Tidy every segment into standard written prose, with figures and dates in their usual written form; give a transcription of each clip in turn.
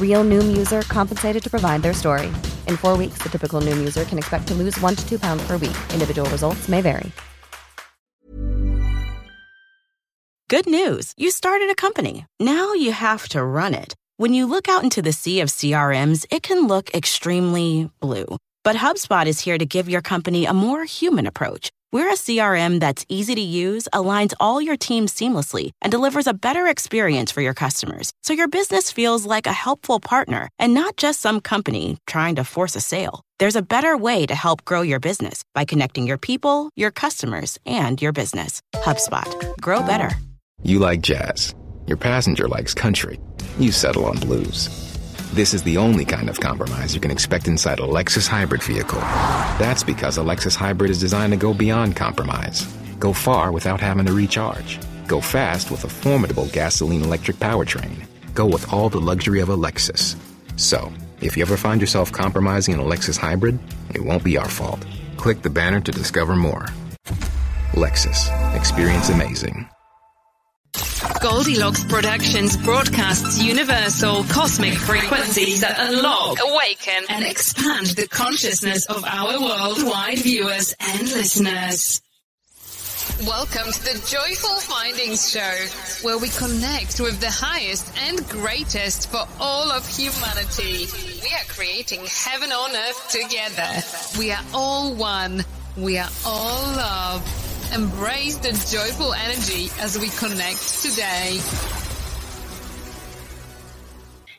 Real Noom user compensated to provide their story. In 4 weeks, the typical Noom user can expect to lose 1 to 2 pounds per week. Individual results may vary. Good news. You started a company. Now you have to run it. When you look out into the sea of CRMs, it can look extremely blue. But HubSpot is here to give your company a more human approach. We're a CRM that's easy to use, aligns all your teams seamlessly, and delivers a better experience for your customers. So your business feels like a helpful partner and not just some company trying to force a sale. There's a better way to help grow your business by connecting your people, your customers, and your business. HubSpot. Grow better. You like jazz. Your passenger likes country. You settle on blues. This is the only kind of compromise you can expect inside a Lexus hybrid vehicle. That's because a Lexus hybrid is designed to go beyond compromise. Go far without having to recharge. Go fast with a formidable gasoline-electric powertrain. Go with all the luxury of a Lexus. So, if you ever find yourself compromising in a Lexus hybrid, it won't be our fault. Click the banner to discover more. Lexus. Experience amazing. Goldilocks Productions broadcasts universal cosmic frequencies that unlock, awaken, and expand the consciousness of our worldwide viewers and listeners. Welcome to the Joyful Findings Show, where we connect with the highest and greatest for all of humanity. We are creating heaven on earth together. We are all one. We are all love. Embrace the joyful energy as we connect today.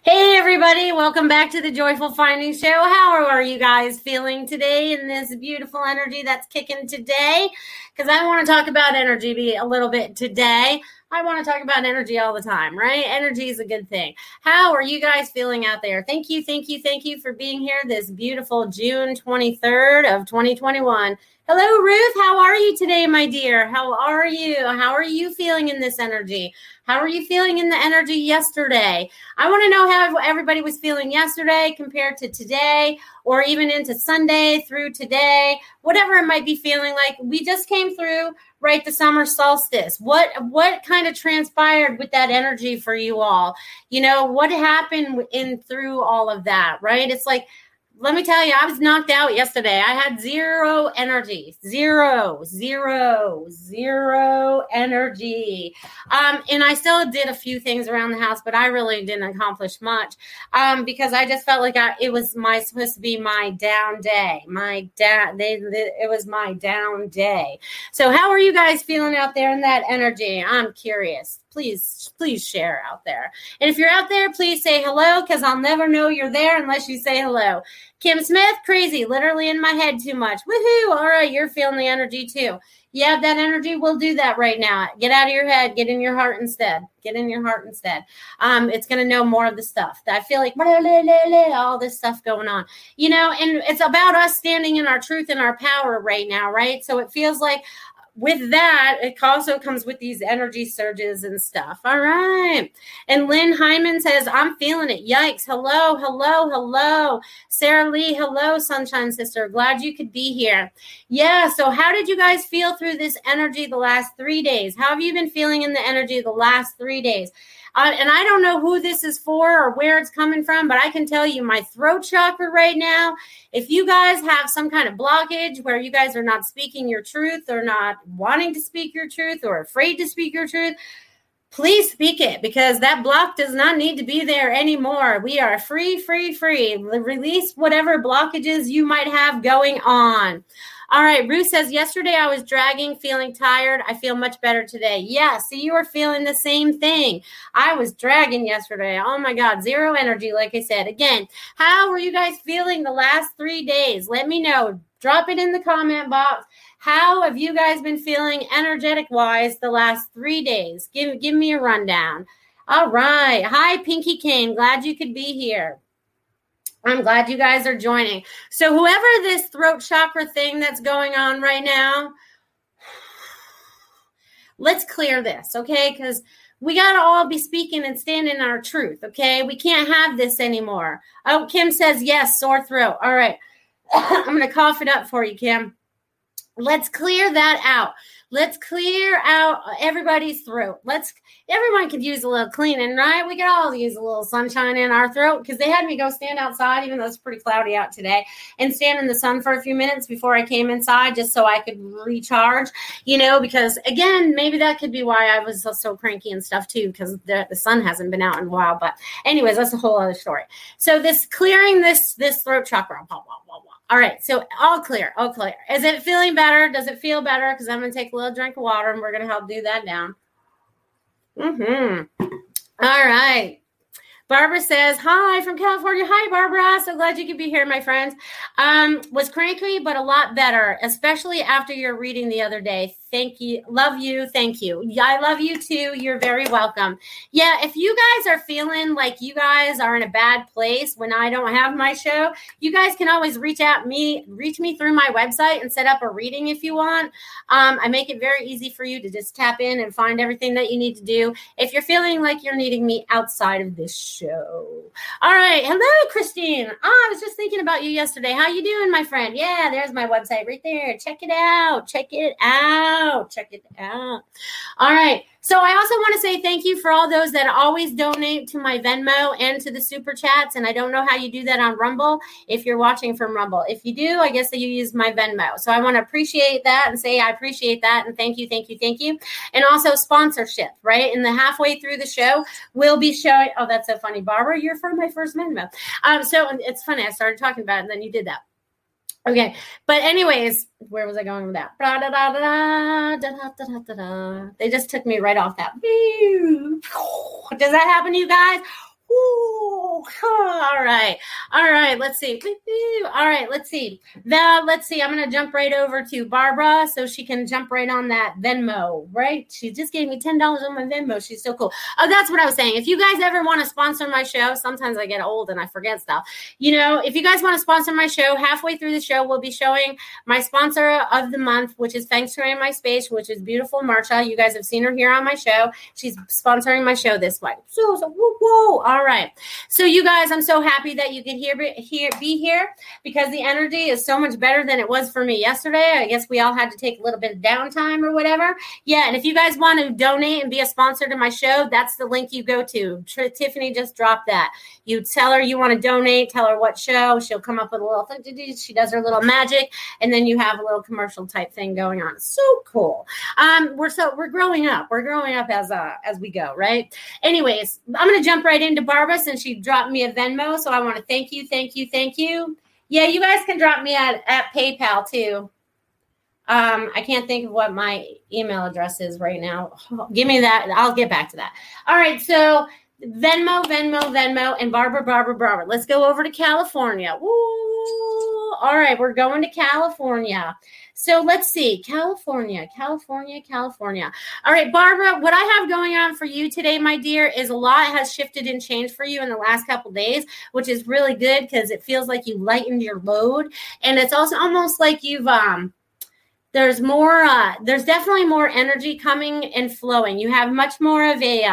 Hey everybody, welcome back to the Joyful Findings Show. How are you guys feeling today in this beautiful energy that's kicking today? Because I want to talk about energy a little bit today. I want to talk about energy all the time, right? Energy is a good thing. How are you guys feeling out there? Thank you for being here this beautiful June 23rd of 2021. Hello, Ruth. How are you today, my dear? How are you? How are you feeling in this energy? How are you feeling in the energy yesterday? I want to know how everybody was feeling yesterday compared to today, or even into Sunday through today, whatever it might be feeling like. We just came through, right, the summer solstice. What kind of transpired with that energy for you all? You know, what happened in through all of that, right? It's like, let me tell you, I was knocked out yesterday. I had zero energy. Zero energy. And I still did a few things around the house, but I really didn't accomplish much because I just felt like it was supposed to be my down day. It was my down day. So how are you guys feeling out there in that energy? I'm curious. Please share out there. And if you're out there, please say hello, because I'll never know you're there unless you say hello. Kim Smith, crazy, literally in my head too much. Woohoo! All right, you're feeling the energy too. Yeah, that energy, we'll do that right now. Get out of your head. Get in your heart instead. It's going to know more of the stuff. I feel like all this stuff going on, you know, and it's about us standing in our truth and our power right now, right? So it feels like with that, it also comes with these energy surges and stuff. All right. And Lynn Hyman says, I'm feeling it. Yikes. Hello, hello, hello. Sarah Lee, hello, Sunshine Sister. Glad you could be here. Yeah. So how did you guys feel through this energy the last 3 days? How have you been feeling in the energy the last 3 days? And I don't know who this is for or where it's coming from, but I can tell you my throat chakra right now, if you guys have some kind of blockage where you guys are not speaking your truth or not wanting to speak your truth or afraid to speak your truth, please speak it, because that block does not need to be there anymore. We are free, free, free. Release whatever blockages you might have going on. All right, Ruth says, yesterday I was dragging, feeling tired. I feel much better today. Yeah, so you are feeling the same thing. I was dragging yesterday. Oh, my God, zero energy, like I said. Again, how were you guys feeling the last 3 days? Let me know. Drop it in the comment box. How have you guys been feeling energetic-wise the last 3 days? Give me a rundown. All right. Hi, Pinky Kane. Glad you could be here. I'm glad you guys are joining. So whoever this throat chakra thing that's going on right now, let's clear this, okay? Because we got to all be speaking and standing our truth, okay? We can't have this anymore. Oh, Kim says, yes, sore throat. All right. I'm going to cough it up for you, Kim. Let's clear that out. Let's clear out everybody's throat. Everyone could use a little cleaning, right? We could all use a little sunshine in our throat, because they had me go stand outside, even though it's pretty cloudy out today, and stand in the sun for a few minutes before I came inside just so I could recharge, because, again, maybe that could be why I was so cranky and stuff too, because the sun hasn't been out in a while. But anyways, that's a whole other story. So this clearing this throat chakra, blah, blah, blah, blah. All right, so all clear. Is it feeling better? Does it feel better? Because I'm going to take a little drink of water, and we're going to help do that down. All right. Barbara says, hi from California. Hi, Barbara. So glad you could be here, my friends. Was cranky, but a lot better, especially after your reading the other day. Thank you. Love you. Thank you. Yeah, I love you too. You're very welcome. Yeah, if you guys are feeling like you guys are in a bad place when I don't have my show, you guys can always reach me through my website and set up a reading if you want. I make it very easy for you to just tap in and find everything that you need to do if you're feeling like you're needing me outside of this show. All right. Hello, Christine. Oh, I was just thinking about you yesterday. How you doing, my friend? Yeah, there's my website right there. Check it out. All right. So I also want to say thank you for all those that always donate to my Venmo and to the Super Chats. And I don't know how you do that on Rumble if you're watching from Rumble. If you do, I guess that you use my Venmo. So I want to appreciate that and say I appreciate that. And thank you. And also sponsorship, right? And the halfway through the show, we'll be showing. Oh, that's so funny. Barbara, you're from my first Venmo. So it's funny. I started talking about it and then you did that. Okay, but anyways, where was I going with that? They just took me right off that. Does that happen to you guys? Ooh, all right. Let's see. Now, I'm gonna jump right over to Barbara so she can jump right on that Venmo. Right? She just gave me $10 on my Venmo. She's so cool. Oh, that's what I was saying. If you guys ever want to sponsor my show, sometimes I get old and I forget stuff. If you guys want to sponsor my show, halfway through the show, we'll be showing my sponsor of the month, which is Thanks for My Space, which is beautiful Marcia. You guys have seen her here on my show. She's sponsoring my show this month. So whoa. All right. So you guys, I'm so happy that you could be here because the energy is so much better than it was for me yesterday. I guess we all had to take a little bit of downtime or whatever. Yeah. And if you guys want to donate and be a sponsor to my show, that's the link you go to. Tiffany just dropped that. You tell her you want to donate, tell her what show. She'll come up with a little thing. She does her little magic. And then you have a little commercial type thing going on. So cool. We're growing up. We're growing up as we go. Right. Anyways, I'm going to jump right into Barbara, since she dropped me a Venmo, so I want to thank you. Yeah, you guys can drop me at PayPal too. I can't think of what my email address is right now. Give me that. I'll get back to that. All right, so Venmo, and Barbara. Let's go over to California. Woo! All right, we're going to California. So let's see, California. All right, Barbara, what I have going on for you today, my dear, is a lot has shifted and changed for you in the last couple of days, which is really good because it feels like you lightened your load. And it's also almost like you've there's more, there's definitely more energy coming and flowing. You have much more of a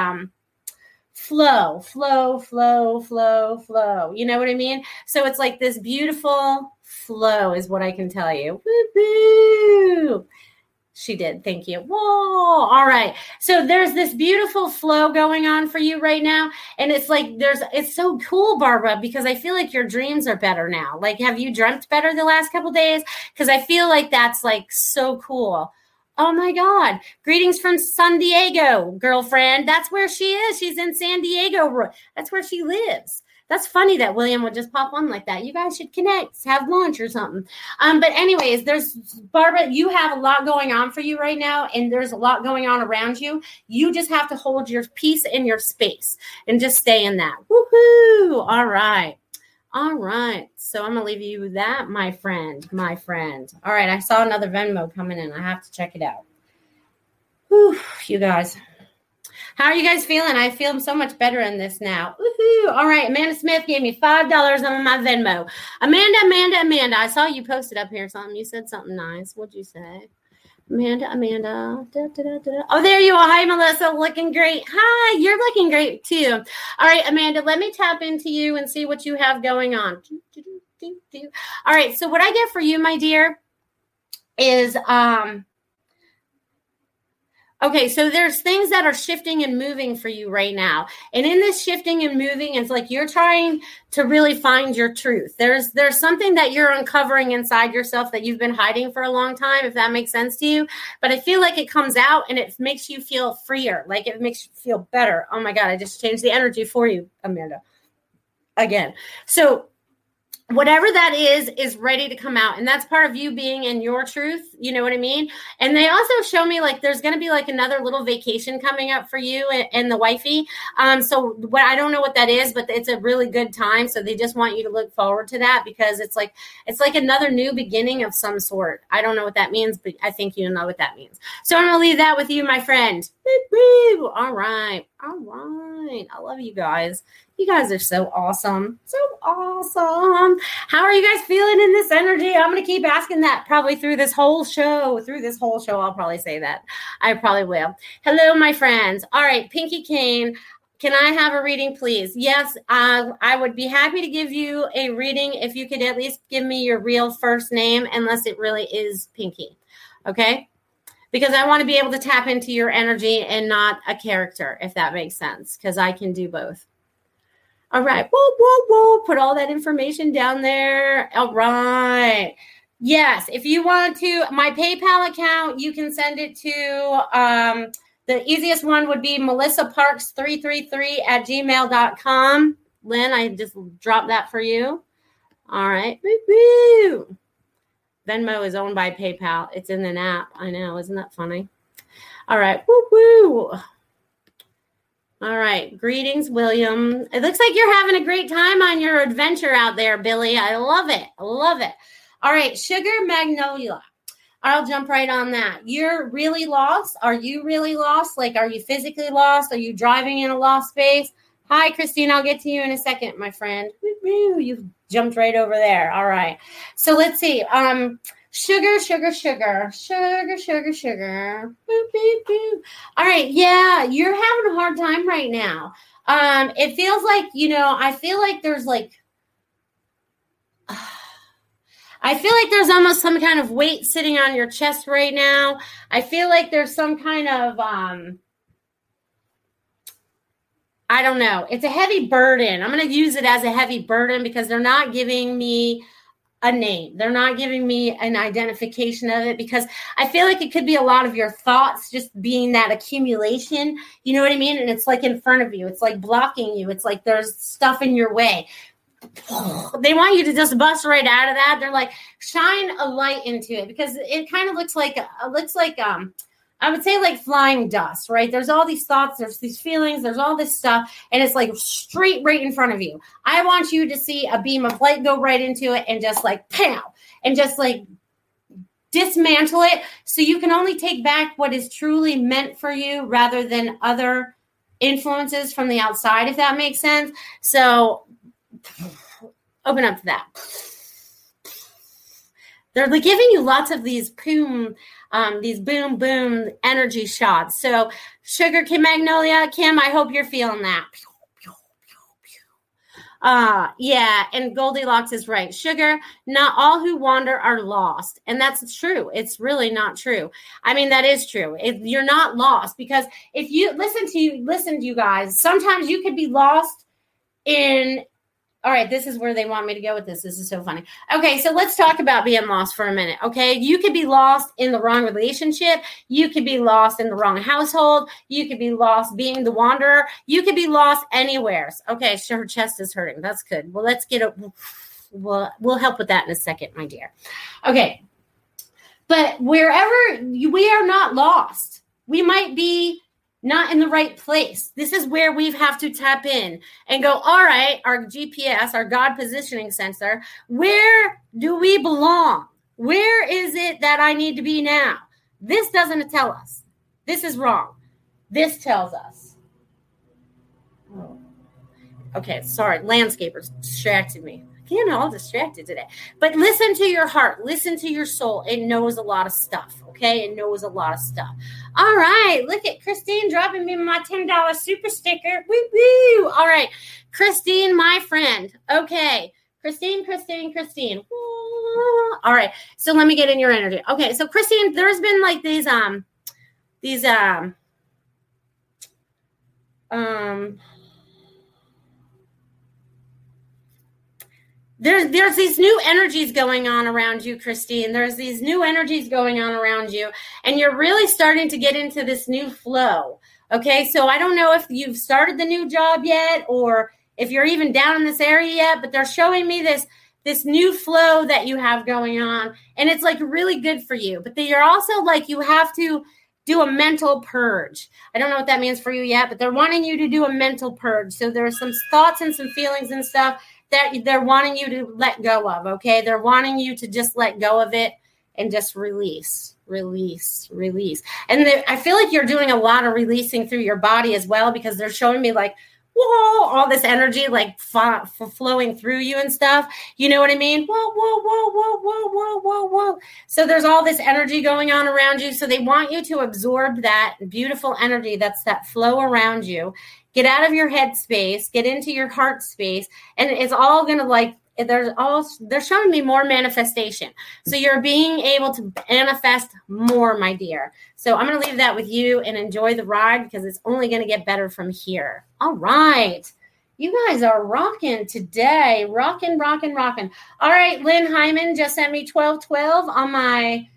flow. You know what I mean? So it's like this beautiful flow is what I can tell you. Woo-hoo! She did. Thank you. Whoa. All right. So there's this beautiful flow going on for you right now. And it's like, it's so cool, Barbara, because I feel like your dreams are better now. Like, have you dreamt better the last couple of days? Because I feel like that's like so cool. Oh my God. Greetings from San Diego, girlfriend. That's where she is. She's in San Diego. That's where she lives. That's funny that William would just pop on like that. You guys should connect, have lunch or something. But anyways, Barbara, you have a lot going on for you right now, and there's a lot going on around you. You just have to hold your peace in your space and just stay in that. Woohoo! All right. All right. So I'm going to leave you with that, my friend. All right. I saw another Venmo coming in. I have to check it out. Whew, you guys. How are you guys feeling? I feel so much better in this now. Woohoo! All right, Amanda Smith gave me $5 on my Venmo. Amanda, I saw you posted up here something. You said something nice. What'd you say? Amanda. Da, da, da, da. Oh, there you are. Hi, Melissa. Looking great. Hi, you're looking great too. All right, Amanda, let me tap into you and see what you have going on. All right, so what I get for you, my dear, is okay, so there's things that are shifting and moving for you right now. And in this shifting and moving, it's like you're trying to really find your truth. There's something that you're uncovering inside yourself that you've been hiding for a long time, if that makes sense to you. But I feel like it comes out and it makes you feel freer, like it makes you feel better. Oh, my God, I just changed the energy for you, Amanda, again. So whatever that is ready to come out. And that's part of you being in your truth. You know what I mean? And they also show me like there's going to be like another little vacation coming up for you and the wifey. So what I don't know what that is, but it's a really good time. So they just want you to look forward to that because it's like another new beginning of some sort. I don't know what that means, but I think you know what that means. So I'm going to leave that with you, my friend. Woo-hoo! All right. All right. I love you guys. You guys are so awesome. So awesome. How are you guys feeling in this energy? I'm going to keep asking that probably through this whole show. I'll probably say that. I probably will. Hello, my friends. All right, Pinky Kane. Can I have a reading, please? Yes, I would be happy to give you a reading if you could at least give me your real first name, unless it really is Pinky. Okay? Because I want to be able to tap into your energy and not a character, if that makes sense, because I can do both. All right. Whoa. Put all that information down there. All right. Yes. If you want to, my PayPal account, you can send it to, the easiest one would be melissaparks333@gmail.com. Lynn, I just dropped that for you. All right. Woo-hoo. Venmo is owned by PayPal. It's in an app. I know. Isn't that funny? All right. Woo-hoo. All right. Greetings, William. It looks like you're having a great time on your adventure out there, Billy. I love it. All right. Sugar Magnolia. I'll jump right on that. You're really lost. Are you really lost? Like, are you physically lost? Are you driving in a lost space? Hi, Christine. I'll get to you in a second, my friend. You've jumped right over there. All right. So let's see. Sugar. Boop, boop, boop. All right. Yeah. You're having a hard time right now. It feels like, I feel like there's like, I feel like there's almost some kind of weight sitting on your chest right now. I feel like there's some kind of, I don't know. It's a heavy burden. I'm going to use it as a heavy burden because they're not giving me a name. They're not giving me an identification of it because I feel like it could be a lot of your thoughts just being that accumulation. You know what I mean? And it's like in front of you. It's like blocking you. It's like there's stuff in your way. They want you to just bust right out of that. They're like, shine a light into it because it kind of looks like I would say like flying dust, right? There's all these thoughts, there's these feelings, there's all this stuff, and it's like straight right in front of you. I want you to see a beam of light go right into it and just like, pow, and just like dismantle it so you can only take back what is truly meant for you rather than other influences from the outside, if that makes sense. So open up to that. they're like giving you lots of these boom, boom energy shots. So Sugar Kim Magnolia, Kim, I hope you're feeling that. Yeah, and Goldilocks is right. Sugar, not all who wander are lost. And that's true. It's really not true. I mean, that is true. If you're not lost, because if you listen to you guys, sometimes you could be lost in, all right, this is where they want me to go with this. This is so funny. Okay, so let's talk about being lost for a minute, okay? You could be lost in the wrong relationship. You could be lost in the wrong household. You could be lost being the wanderer. You could be lost anywhere. Okay, so her chest is hurting. That's good. Well, let's get a we'll help with that in a second, my dear. Okay, but wherever we are not lost, we might be not in the right place. This is where we have to tap in and go, all right, our GPS, our God positioning sensor, where do we belong? Where is it that I need to be now? This doesn't tell us. This is wrong. This tells us. Okay, sorry, landscapers distracted me. Again, all distracted today. But listen to your heart. Listen to your soul. It knows a lot of stuff, okay? It knows a lot of stuff. All right. Look at Christine dropping me my $10 super sticker. Woo-woo. All right. Christine, my friend. Okay. Christine. Woo. All right. So let me get in your energy. Okay. So, Christine, there's been like there's these new energies going on around you, Christine. There's these new energies going on around you, and you're really starting to get into this new flow, okay? So I don't know if you've started the new job yet or if you're even down in this area yet, but they're showing me this new flow that you have going on, and it's, like, really good for you. But you're also, like, you have to do a mental purge. I don't know what that means for you yet, but they're wanting you to do a mental purge. So there are some thoughts and some feelings and stuff that they're wanting you to let go of, okay? They're wanting you to just let go of it and just release. And I feel like you're doing a lot of releasing through your body as well, because they're showing me like, whoa, all this energy like flowing through you and stuff. You know what I mean? Whoa. So there's all this energy going on around you. So they want you to absorb that beautiful energy that's that flow around you. Get out of your head space, get into your heart space, and it's all going to they're showing me more manifestation. So you're being able to manifest more, my dear. So I'm going to leave that with you and enjoy the ride because it's only going to get better from here. All right. You guys are rocking today. Rocking. All right. Lynn Hyman just sent me 1212 on my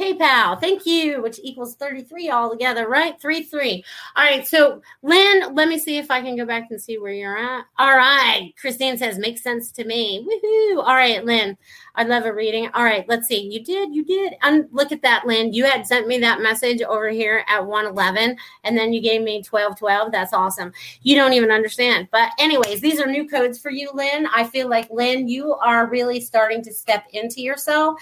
PayPal, thank you, which equals 33 altogether, right? 33. All right, so Lynn, let me see if I can go back and see where you're at. All right, Christine says, makes sense to me. Woohoo! All right, Lynn, I love a reading. All right, let's see. You did. And look at that, Lynn. You had sent me that message over here at 111, and then you gave me 1212. That's awesome. You don't even understand. But anyways, these are new codes for you, Lynn. I feel like, Lynn, you are really starting to step into yourself.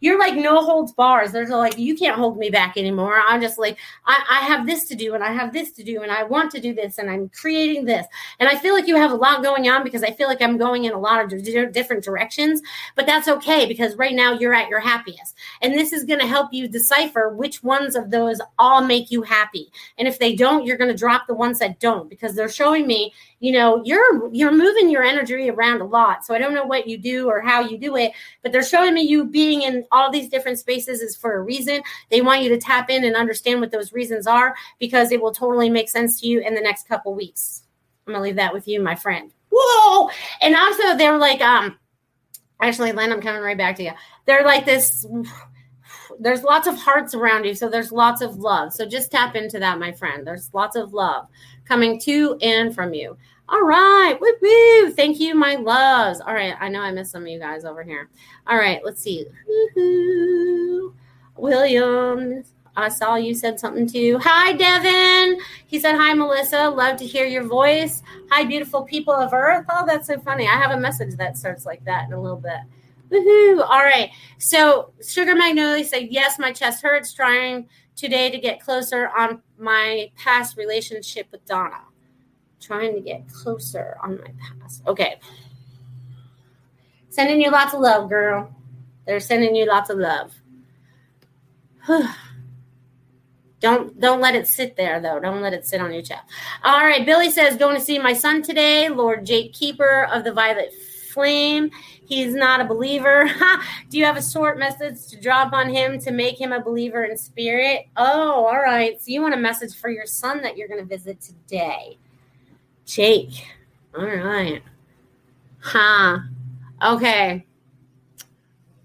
You're like no holds bars. There's like, you can't hold me back anymore. I'm just like, I have this to do and I have this to do and I want to do this and I'm creating this. And I feel like you have a lot going on because I feel like I'm going in a lot of different directions, but that's okay because right now you're at your happiest. And this is going to help you decipher which ones of those all make you happy. And if they don't, you're going to drop the ones that don't because they're showing me, you know, you're moving your energy around a lot. So I don't know what you do or how you do it, but they're showing me you being in all these different spaces is for a reason. They want you to tap in and understand what those reasons are because it will totally make sense to you in the next couple weeks. I'm going to leave that with you, my friend. Whoa! And also they're like, actually, Lynn, I'm coming right back to you. They're like this, there's lots of hearts around you. So there's lots of love. So just tap into that, my friend. There's lots of love coming to and from you. All right. Woo-woo. Thank you, my loves. All right. I know I missed some of you guys over here. All right. Let's see. Woo-hoo. Williams, I saw you said something too. Hi, Devin. He said, hi, Melissa. Love to hear your voice. Hi, beautiful people of Earth. Oh, that's so funny. I have a message that starts like that in a little bit. Woohoo. All right. So Sugar Magnolia said, yes, my chest hurts. Trying today to get closer on my past relationship with Donna. Trying to get closer on my past. Okay. Sending you lots of love, girl. They're sending you lots of love. Don't let it sit there, though. Don't let it sit on your chest. All right. Billy says, going to see my son today, Lord Jake Keeper of the Violet Flame. He's not a believer. Do you have a short message to drop on him to make him a believer in spirit? Oh, all right. So you want a message for your son that you're going to visit today. Jake. All right. Huh. Okay.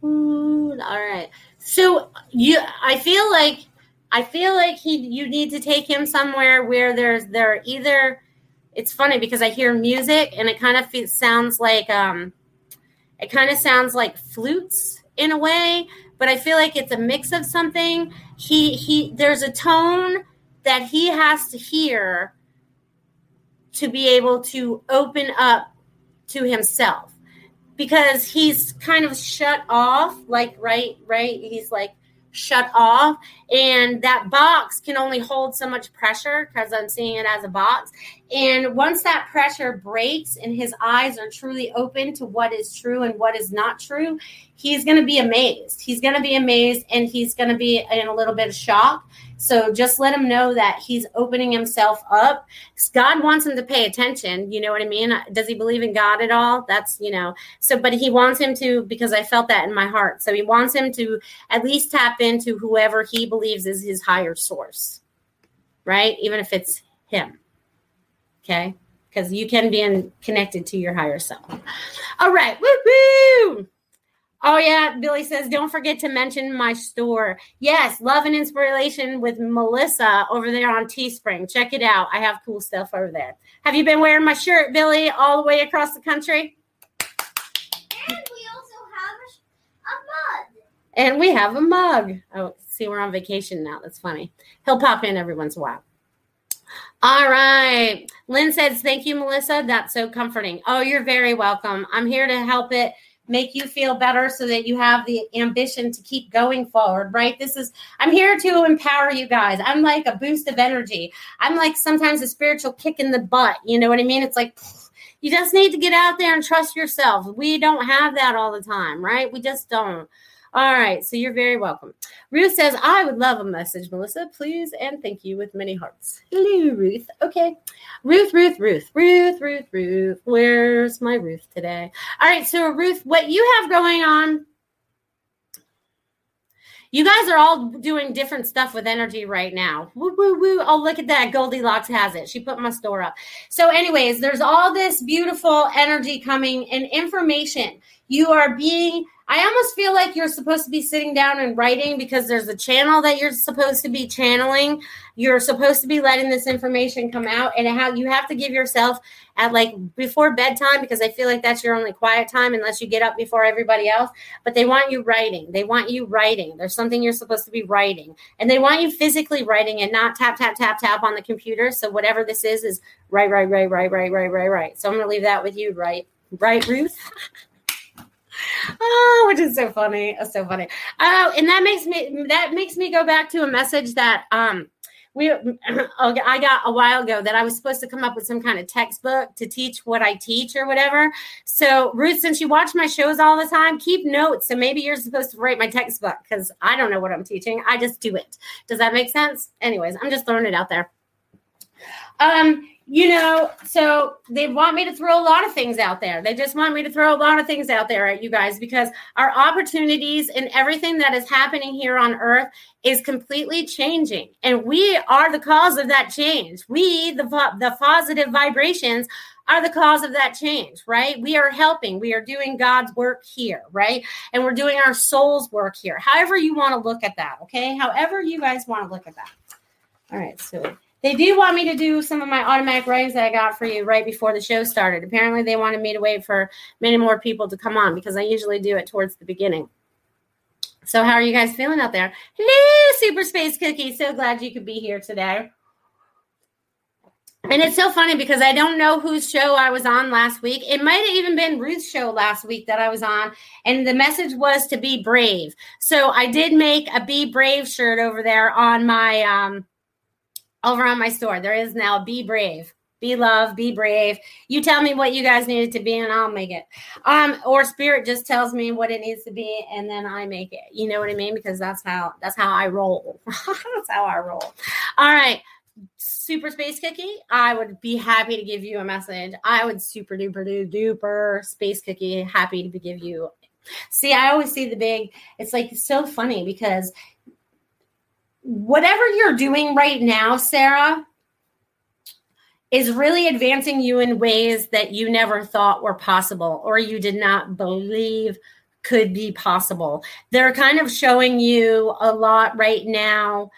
All right. So I feel like you need to take him somewhere where they're either, it's funny because I hear music and it kind of sounds like flutes in a way, but I feel like it's a mix of something. There's a tone that he has to hear to be able to open up to himself, because he's kind of shut off, like right. He's like shut off, and that box can only hold so much pressure, because I'm seeing it as a box. And once that pressure breaks and his eyes are truly open to what is true and what is not true, he's going to be amazed. And he's going to be in a little bit of shock. So just let him know that he's opening himself up. God wants him to pay attention. You know what I mean? Does he believe in God at all? That's, so, but he wants him to, because I felt that in my heart. So he wants him to at least tap into whoever he believes is his higher source, right? Even if it's him. Okay. Because you can be connected to your higher self. All right. Woo-hoo! Oh, yeah. Billy says, don't forget to mention my store. Yes, Love and Inspiration with Melissa over there on Teespring. Check it out. I have cool stuff over there. Have you been wearing my shirt, Billy, all the way across the country? And we have a mug. Oh, see, we're on vacation now. That's funny. He'll pop in every once in a while. All right. Lynn says, thank you, Melissa. That's so comforting. Oh, you're very welcome. I'm here to help it make you feel better so that you have the ambition to keep going forward, right? I'm here to empower you guys. I'm like a boost of energy. I'm like sometimes a spiritual kick in the butt. You know what I mean? It's like, you just need to get out there and trust yourself. We don't have that all the time, right? We just don't. All right, so you're very welcome. Ruth says, I would love a message, Melissa, please, and thank you with many hearts. Hello, Ruth. Okay. Ruth. Where's my Ruth today? All right, so Ruth, what you have going on, you guys are all doing different stuff with energy right now. Woo, woo, woo. Oh, look at that. Goldilocks has it. She put my store up. So anyways, there's all this beautiful energy coming and information. You are being... I almost feel like you're supposed to be sitting down and writing, because there's a channel that you're supposed to be channeling. You're supposed to be letting this information come out, and how you have to give yourself at before bedtime, because I feel like that's your only quiet time unless you get up before everybody else. But they want you writing. There's something you're supposed to be writing, and they want you physically writing and not tap, tap, tap, tap on the computer. So whatever this is right. So I'm going to leave that with you. Right, Ruth. Oh, which is so funny. That's so funny. Oh, and that makes me go back to a message that I got a while ago, that I was supposed to come up with some kind of textbook to teach what I teach or whatever. So Ruth, since you watch my shows all the time, keep notes. So maybe you're supposed to write my textbook, because I don't know what I'm teaching. I just do it. Does that make sense? Anyways, I'm just throwing it out there. So they want me to throw a lot of things out there. They just want me to throw a lot of things out there at you guys, because our opportunities and everything that is happening here on earth is completely changing. And we are the cause of that change. We, the positive vibrations, are the cause of that change, right? We are helping. We are doing God's work here, right? And we're doing our soul's work here. However you want to look at that, okay? However you guys want to look at that. All right, so... they do want me to do some of my automatic writings that I got for you right before the show started. Apparently, they wanted me to wait for many more people to come on, because I usually do it towards the beginning. So how are you guys feeling out there? Hello, Super Space Cookie. So glad you could be here today. And it's so funny because I don't know whose show I was on last week. It might have even been Ruth's show last week that I was on. And the message was to be brave. So I did make a Be Brave shirt over there on my store. There is now Be Brave. be loved, be brave. You tell me what you guys need it to be and I'll make it. Or spirit just tells me what it needs to be and then I make it. You know what I mean? Because that's how I roll. That's how I roll. All right. Super Space Cookie, I would be happy to give you a message. I would super duper duper Space Cookie happy to give you. See, I always see the big, it's like so funny because whatever you're doing right now, Sarah, is really advancing you in ways that you never thought were possible or you did not believe could be possible. They're kind of showing you a lot right now.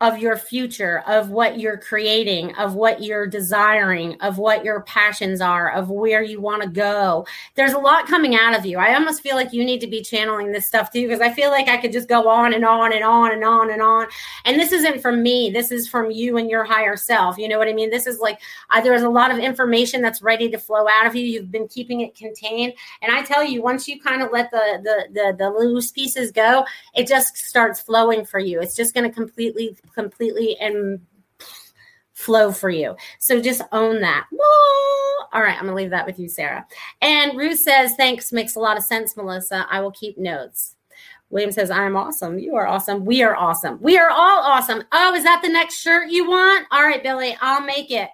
Of your future, of what you're creating, of what you're desiring, of what your passions are, of where you want to go. There's a lot coming out of you. I almost feel like you need to be channeling this stuff too, because I feel like I could just go on and on and on and on and on. And this isn't from me. This is from you and your higher self. You know what I mean? This is like, there's a lot of information that's ready to flow out of you. You've been keeping it contained. And I tell you, once you kind of let the loose pieces go, it just starts flowing for you. It's just going to completely and flow for you. So just own that. Whoa. All right. I'm going to leave that with you, Sarah. And Ruth says, thanks. Makes a lot of sense, Melissa. I will keep notes. William says, I am awesome. You are awesome. We are awesome. We are all awesome. Oh, is that the next shirt you want? All right, Billy, I'll make it.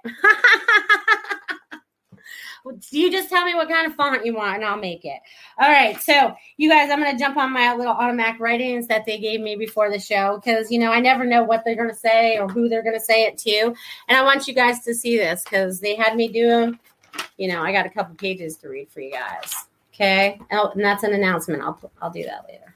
You just tell me what kind of font you want and I'll make it. All right. So you guys, I'm going to jump on my little automatic writings that they gave me before the show because, you know, I never know what they're going to say or who they're going to say it to. And I want you guys to see this because they had me do them. You know, I got a couple pages to read for you guys. Okay. Oh, and that's an announcement. I'll do that later.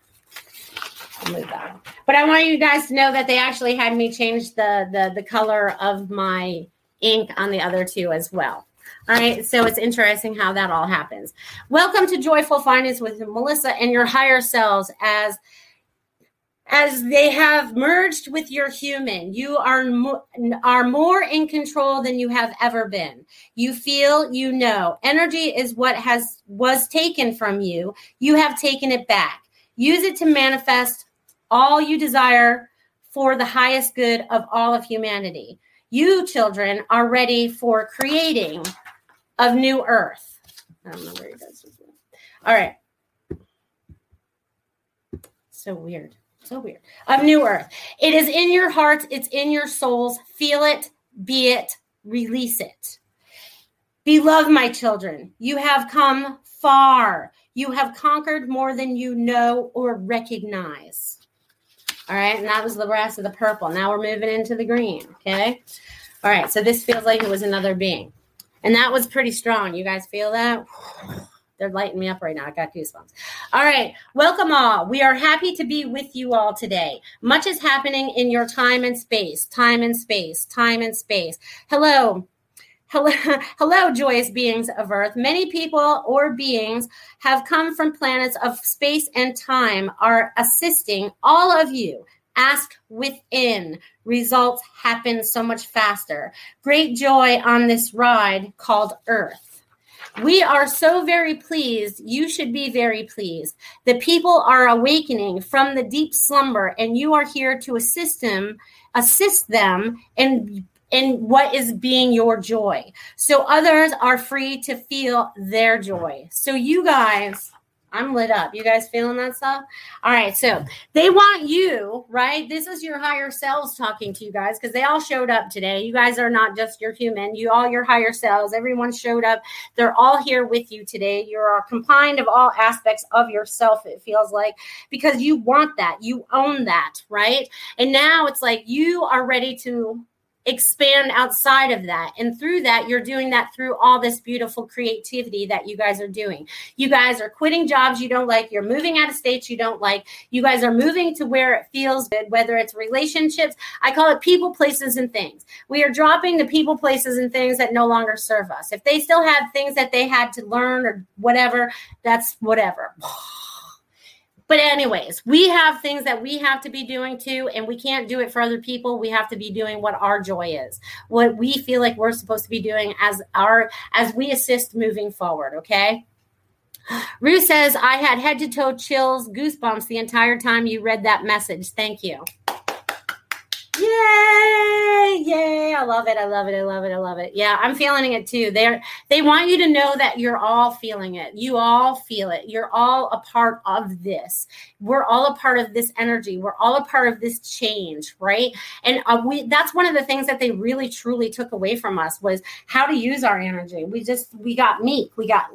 Move on. But I want you guys to know that they actually had me change the color of my ink on the other two as well. All right, so it's interesting how that all happens. Welcome to Joyful Findings with Melissa and your higher selves as they have merged with your human. You are more in control than you have ever been. You feel, you know. Energy is what was taken from you. You have taken it back. Use it to manifest all you desire for the highest good of all of humanity. You children are ready for creating of new earth. I don't know where you guys are. All right. So weird. Of new earth. It is in your hearts. It's in your souls. Feel it, be it, release it. Beloved, my children, you have come far. You have conquered more than you know or recognize. All right, and that was the rest of the purple. Now we're moving into the green, okay? All right, so this feels like it was another being. And that was pretty strong. You guys feel that? They're lighting me up right now. I got goosebumps. All right, welcome all. We are happy to be with you all today. Much is happening in your time and space. Hello, joyous beings of Earth. Many people or beings have come from planets of space and time, are assisting all of you. Ask within. Results happen so much faster. Great joy on this ride called Earth. We are so very pleased. You should be very pleased. The people are awakening from the deep slumber, and you are here to assist them and what is being your joy. So others are free to feel their joy. So you guys, I'm lit up. You guys feeling that stuff? All right. So they want you, right? This is your higher selves talking to you guys because they all showed up today. You guys are not just your human. You all your higher selves. Everyone showed up. They're all here with you today. You are combined of all aspects of yourself, it feels like, because you want that. You own that, right? And now it's like you are ready to expand outside of that. And through that, you're doing that through all this beautiful creativity that you guys are doing. You guys are quitting jobs you don't like. You're moving out of states you don't like. You guys are moving to where it feels good, whether it's relationships. I call it people, places, and things. We are dropping the people, places, and things that no longer serve us. If they still have things that they had to learn or whatever, that's whatever. But anyways, we have things that we have to be doing too, and we can't do it for other people. We have to be doing what our joy is, what we feel like we're supposed to be doing as we assist moving forward, okay? Rue says, I had head to toe chills, goosebumps the entire time you read that message. Thank you. Yay! Yay. I love it. Yeah, I'm feeling it too. They want you to know that you're all feeling it. You all feel it. You're all a part of this. We're all a part of this energy. We're all a part of this change, right? And that's one of the things that they really truly took away from us was how to use our energy. We got meek. We got,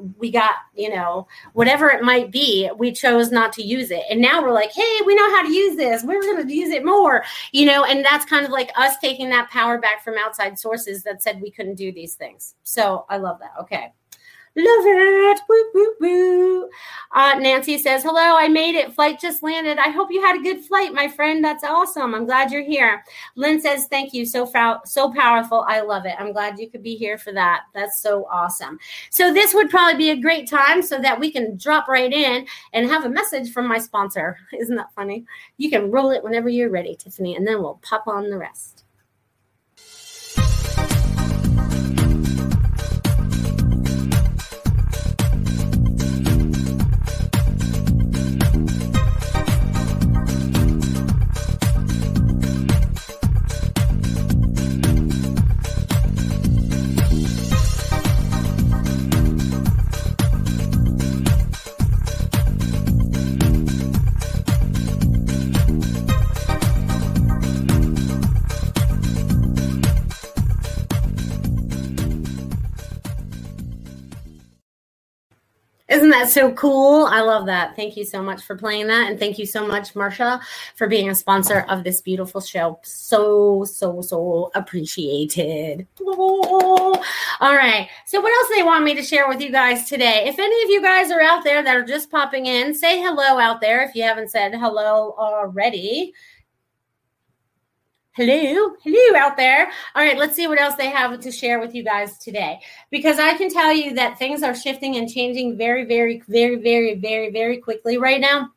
whatever it might be, we chose not to use it. And now we're like, hey, we know how to use this. We're going to use it more, and that's kind of like us taking that power back from outside sources that said we couldn't do these things. So I love that. Okay. Love it. Woo, woo, woo. Nancy says, hello, I made it. Flight just landed. I hope you had a good flight, my friend. That's awesome. I'm glad you're here. Lynn says, thank you. So powerful. I love it. I'm glad you could be here for that. That's so awesome. So this would probably be a great time so that we can drop right in and have a message from my sponsor. Isn't that funny? You can roll it whenever you're ready, Tiffany, and then we'll pop on the rest. Isn't that so cool? I love that. Thank you so much for playing that. And thank you so much, Marsha, for being a sponsor of this beautiful show. So appreciated. Oh. All right. So what else do they want me to share with you guys today? If any of you guys are out there that are just popping in, say hello out there if you haven't said hello already. Hello out there. All right, let's see what else they have to share with you guys today, because I can tell you that things are shifting and changing very, very, very, very, very, very quickly right now.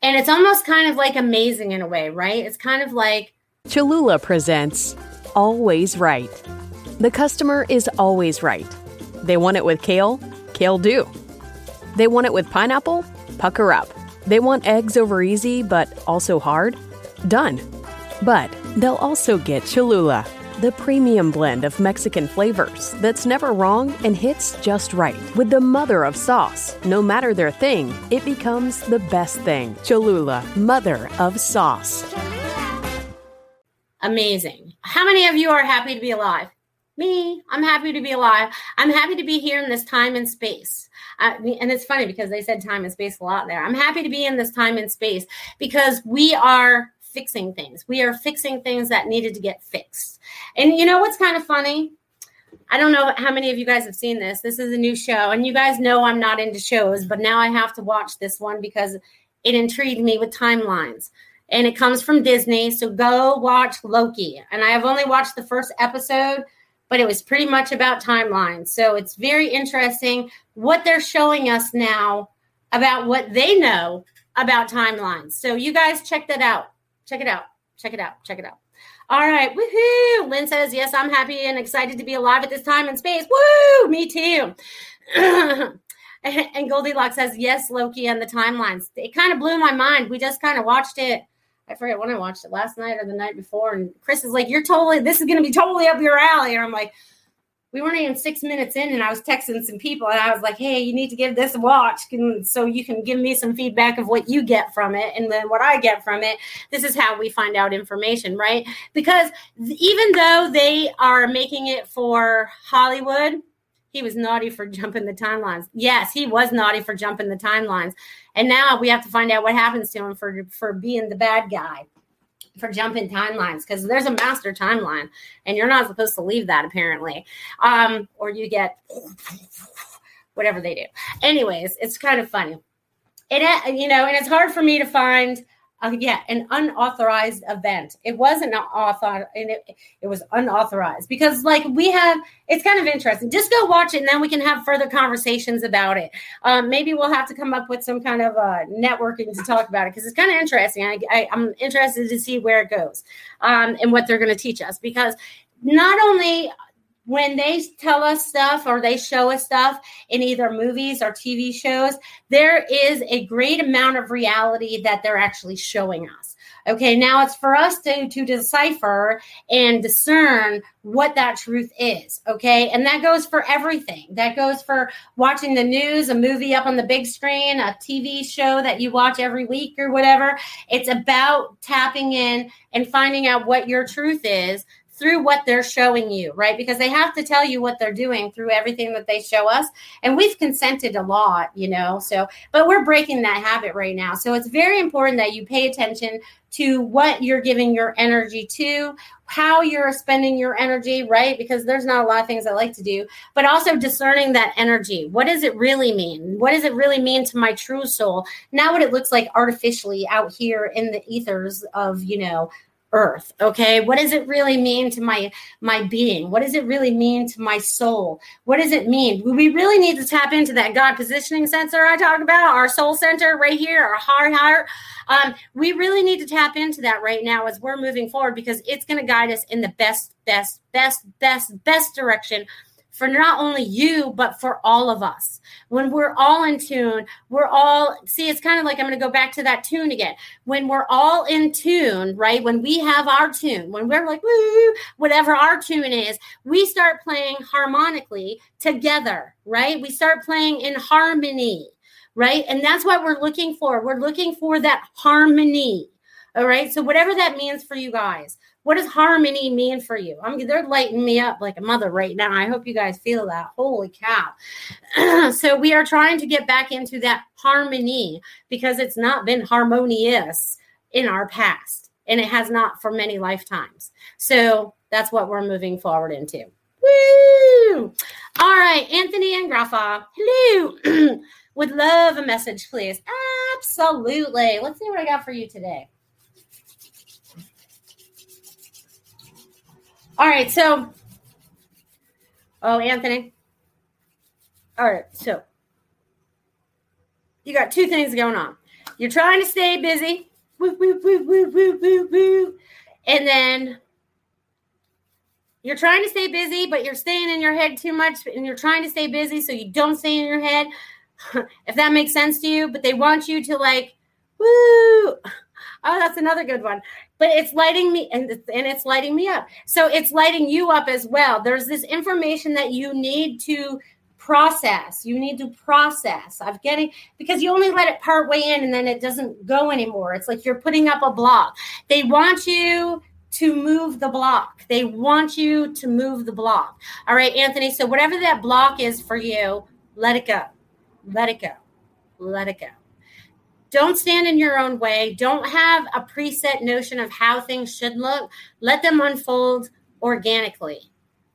And it's almost kind of like amazing in a way, right? It's kind of like Cholula presents Always Right. The customer is always right. They want it with kale? Kale do. They want it with pineapple? Pucker up. They want eggs over easy but also hard? Done. But they'll also get Cholula, the premium blend of Mexican flavors that's never wrong and hits just right. With the mother of sauce, no matter their thing, it becomes the best thing. Cholula, mother of sauce. Amazing. How many of you are happy to be alive? Me. I'm happy to be alive. I'm happy to be here in this time and space. And it's funny because they said time and space a lot there. I'm happy to be in this time and space because we are fixing things. We are fixing things that needed to get fixed. And you know what's kind of funny? I don't know how many of you guys have seen this. This is a new show, and you guys know I'm not into shows, but now I have to watch this one because it intrigued me with timelines. And it comes from Disney, so go watch Loki. And I have only watched the first episode, but it was pretty much about timelines. So it's very interesting what they're showing us now about what they know about timelines. So you guys check that out. Check it out. All right. Woohoo. Lynn says, yes, I'm happy and excited to be alive at this time and space. Woo. Me too. And Goldilocks says, yes, Loki and the timelines. It kind of blew my mind. We just kind of watched it. I forget when I watched it, last night or the night before. And Chris is like, this is going to be totally up your alley. And I'm like, we weren't even 6 minutes in, and I was texting some people, and I was like, hey, you need to give this a watch so you can give me some feedback of what you get from it and then what I get from it. This is how we find out information, right? Because even though they are making it for Hollywood, he was naughty for jumping the timelines. Yes, he was naughty for jumping the timelines. And now we have to find out what happens to him for being the bad guy, for jumping timelines, because there's a master timeline and you're not supposed to leave that apparently. Or you get whatever they do. Anyways, it's kind of funny. And it's hard for me to find an unauthorized event. It wasn't an author, and it was unauthorized because it's kind of interesting. Just go watch it, and then we can have further conversations about it. Maybe we'll have to come up with some kind of networking to talk about it because it's kind of interesting. I'm interested to see where it goes and what they're going to teach us, because not only when they tell us stuff or they show us stuff in either movies or TV shows, there is a great amount of reality that they're actually showing us. Okay, now it's for us to decipher and discern what that truth is, okay? And that goes for everything. That goes for watching the news, a movie up on the big screen, a TV show that you watch every week or whatever. It's about tapping in and finding out what your truth is through what they're showing you, right? Because they have to tell you what they're doing through everything that they show us. And we've consented a lot, you know, so, but we're breaking that habit right now. So it's very important that you pay attention to what you're giving your energy to, how you're spending your energy, right? Because there's not a lot of things I like to do, but also discerning that energy. What does it really mean? What does it really mean to my true soul? Not what it looks like artificially out here in the ethers of, you know, Earth. Okay. What does it really mean to my being? What does it really mean to my soul? What does it mean? We really need to tap into that God positioning sensor I talked about, our soul center right here, our heart. We really need to tap into that right now as we're moving forward, because it's going to guide us in the best direction for not only you, but for all of us. When we're all in tune, it's kind of like, I'm going to go back to that tune again. When we're all in tune, right? When we have our tune, when we're like, woo, whatever our tune is, we start playing harmonically together, right? We start playing in harmony, right? And that's what we're looking for. We're looking for that harmony. All right. So whatever that means for you guys, what does harmony mean for you? They're lighting me up like a mother right now. I hope you guys feel that. Holy cow. So we are trying to get back into that harmony, because it's not been harmonious in our past, and it has not for many lifetimes. So that's what we're moving forward into. Woo! All right. Anthony and Grafa. Hello. Would love a message, please. Absolutely. Let's see what I got for you today. All right, so, Anthony. All right, so you got two things going on. You're trying to stay busy, and then you're trying to stay busy, but you're staying in your head too much, and you're trying to stay busy so you don't stay in your head, if that makes sense to you. But they want you to, like, woo. Oh, that's another good one. But it's lighting me and it's lighting me up. So it's lighting you up as well. There's this information that you need to process. You need to process. I'm getting, because you only let it part way in and then it doesn't go anymore. It's like you're putting up a block. They want you to move the block. They want you to move the block. All right, Anthony. So whatever that block is for you, let it go. Let it go. Let it go. Don't stand in your own way. Don't have a preset notion of how things should look. Let them unfold organically.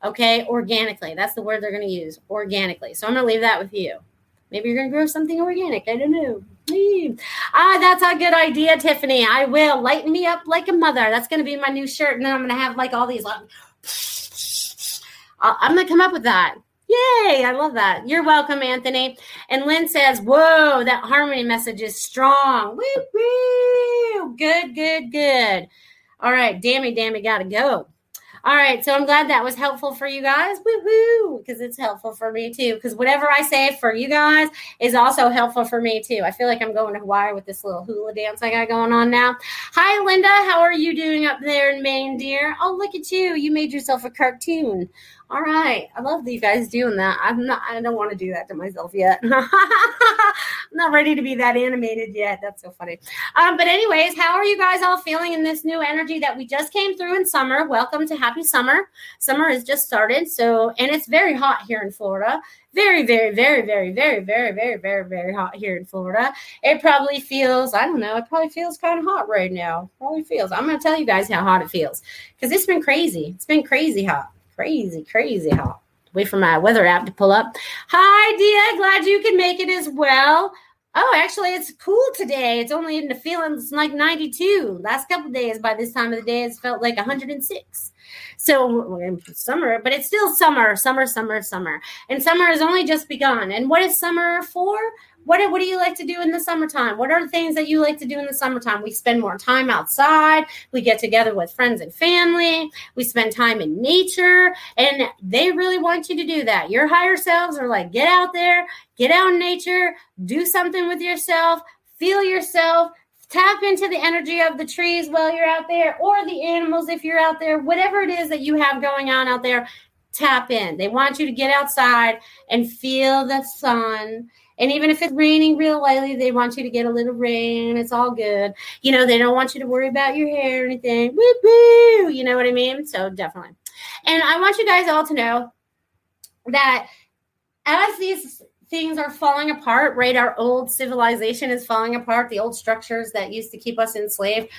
Okay? Organically. That's the word they're going to use. Organically. So I'm going to leave that with you. Maybe you're going to grow something organic. I don't know. That's a good idea, Tiffany. I will. Lighten me up like a mother. That's going to be my new shirt. And then I'm going to have like all these. I'm going to come up with that. Yay, I love that. You're welcome, Anthony. And Lynn says, whoa, that harmony message is strong. Woo, woo. Good, good, good. All right, damn it, got to go. All right, so I'm glad that was helpful for you guys. Woo, woo, because it's helpful for me too. Because whatever I say for you guys is also helpful for me too. I feel like I'm going to Hawaii with this little hula dance I got going on now. Hi, Linda. How are you doing up there in Maine, dear? Oh, look at you. You made yourself a cartoon. All right. I love that you guys doing that. I don't want to do that to myself yet. I'm not ready to be that animated yet. That's so funny. But anyways, how are you guys all feeling in this new energy that we just came through in summer? Welcome to happy summer. Summer has just started. So, and it's very hot here in Florida. Very, very, very, very, very, very, very, very, very hot here in Florida. It probably feels, I don't know, it probably feels kind of hot right now. Probably feels. I'm going to tell you guys how hot it feels, because it's been crazy. It's been crazy hot. Crazy hot. Wait for my weather app to pull up. Hi, Dia. Glad you can make it as well. Oh, actually, it's cool today. It's only in the feelings like 92. Last couple of days, by this time of the day, it's felt like 106. So summer, but it's still summer. And summer has only just begun. And what is summer for? What do you like to do in the summertime? What are the things that you like to do in the summertime? We spend more time outside. We get together with friends and family. We spend time in nature. And they really want you to do that. Your higher selves are like, get out there, get out in nature, do something with yourself, feel yourself, tap into the energy of the trees while you're out there, or the animals if you're out there, whatever it is that you have going on out there, tap in. They want you to get outside and feel the sun. And even if it's raining real lightly, they want you to get a little rain. It's all good. You know, they don't want you to worry about your hair or anything. Woo-hoo! You know what I mean? So definitely. And I want you guys all to know that as these things are falling apart, right? Our old civilization is falling apart. The old structures that used to keep us enslaved,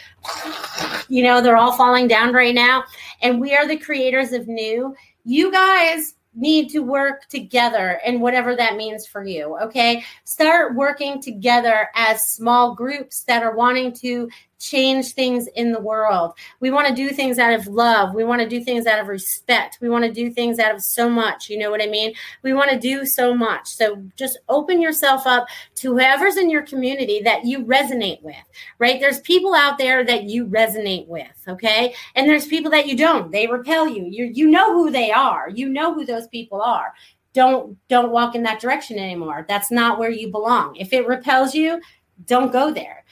you know, they're all falling down right now. And we are the creators of new. You guys need to work together, and whatever that means for you, okay? Start working together as small groups that are wanting to change things in the world. We want to do things out of love. We want to do things out of respect. We want to do things out of so much. You know what I mean? We want to do so much. So just open yourself up to whoever's in your community that you resonate with, right? There's people out there that you resonate with, okay? And there's people that you don't. They repel you. You know who they are. You know who those people are. Don't walk in that direction anymore. That's not where you belong. If it repels you, don't go there.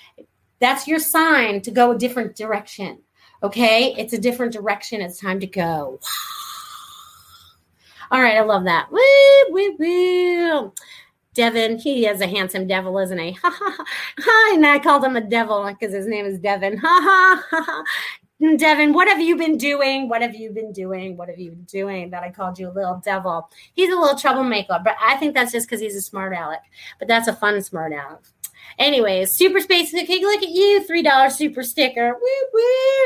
That's your sign to go a different direction, okay? It's a different direction. It's time to go. All right, I love that. Woo, woo, woo. Devin, he is a handsome devil, isn't he? Ha, ha, ha. And I called him a devil because his name is Devin. Ha, ha, ha. Devin, what have you been doing? What have you been doing? What have you been doing that I called you a little devil? He's a little troublemaker, but I think that's just because he's a smart aleck. But that's a fun smart aleck. Anyways, Super Space, okay, look at you, $3 super sticker. Woo,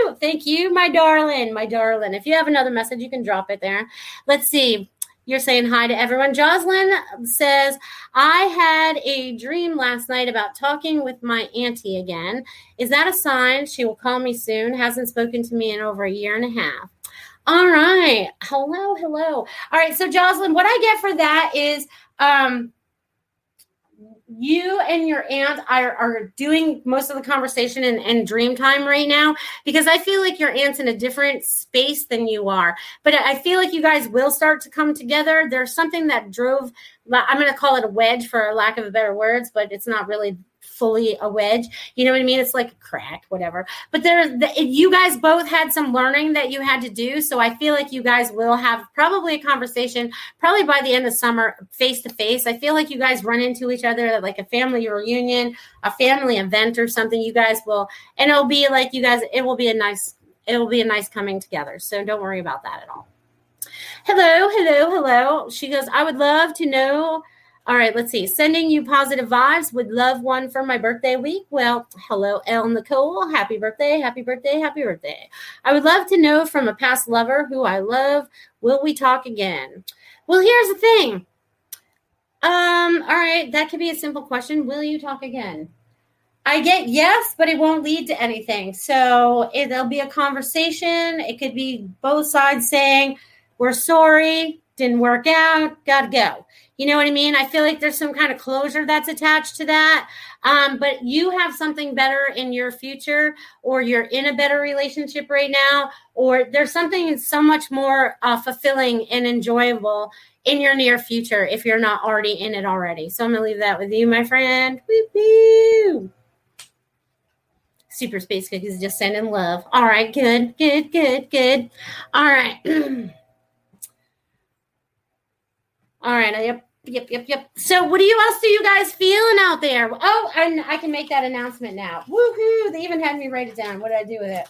woo. Thank you, my darling, my darling. If you have another message, you can drop it there. Let's see. You're saying hi to everyone. Jocelyn says, I had a dream last night about talking with my auntie again. Is that a sign? She will call me soon. Hasn't spoken to me in over a year and a half. All right. Hello, hello. All right. So, Jocelyn, what I get for that is you and your aunt are doing most of the conversation and dream time right now, because I feel like your aunt's in a different space than you are. But I feel like you guys will start to come together. There's something that drove, I'm going to call it a wedge for lack of better words, but it's not really fully a wedge. You know what I mean? It's like a crack, whatever. But you guys both had some learning that you had to do. So I feel like you guys will have probably a conversation, probably by the end of summer, face to face. I feel like you guys run into each other at like a family reunion, a family event or something. You guys will, and it'll be like you guys, it will be a nice coming together. So don't worry about that at all. Hello, hello, hello. She goes, I would love to know. All right, let's see. Sending you positive vibes. Would love one for my birthday week. Well, hello, El Nicole. Happy birthday, happy birthday, happy birthday. I would love to know from a past lover who I love. Will we talk again? Well, here's the thing. All right, that could be a simple question. Will you talk again? I get yes, but it won't lead to anything. So there'll be a conversation. It could be both sides saying, we're sorry, didn't work out, gotta go. You know what I mean? I feel like there's some kind of closure that's attached to that. But you have something better in your future, or you're in a better relationship right now, or there's something so much more fulfilling and enjoyable in your near future if you're not already in it already. So I'm going to leave that with you, my friend. Woo-hoo. Super Space Cookies just sending love. All right, good, good, good, good. All right. All right. Yep. So what else do you guys feeling out there? Oh, and I can make that announcement now. Woohoo. They even had me write it down. What did I do with it?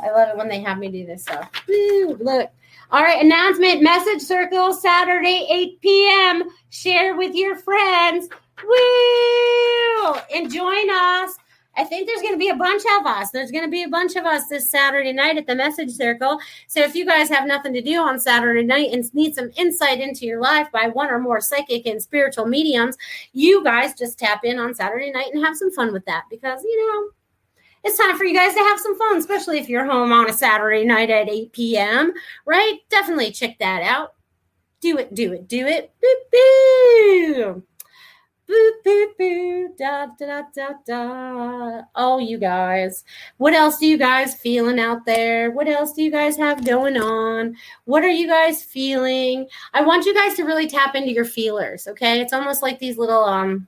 I love it when they have me do this stuff. Woo, look. All right. Announcement, message circle, Saturday, 8 p.m. Share with your friends. Woo. And join us. I think there's going to be a bunch of us. There's going to be a bunch of us this Saturday night at the Message Circle. So if you guys have nothing to do on Saturday night and need some insight into your life by one or more psychic and spiritual mediums, you guys just tap in on Saturday night and have some fun with that, because, you know, it's time for you guys to have some fun, especially if you're home on a Saturday night at 8 p.m., right? Definitely check that out. Do it, do it, do it. Boop, boop. Boo, boo, boo, da, da, da, da. Oh, you guys. What else do you guys feeling out there? What else do you guys have going on? What are you guys feeling? I want you guys to really tap into your feelers, okay? It's almost like these little, I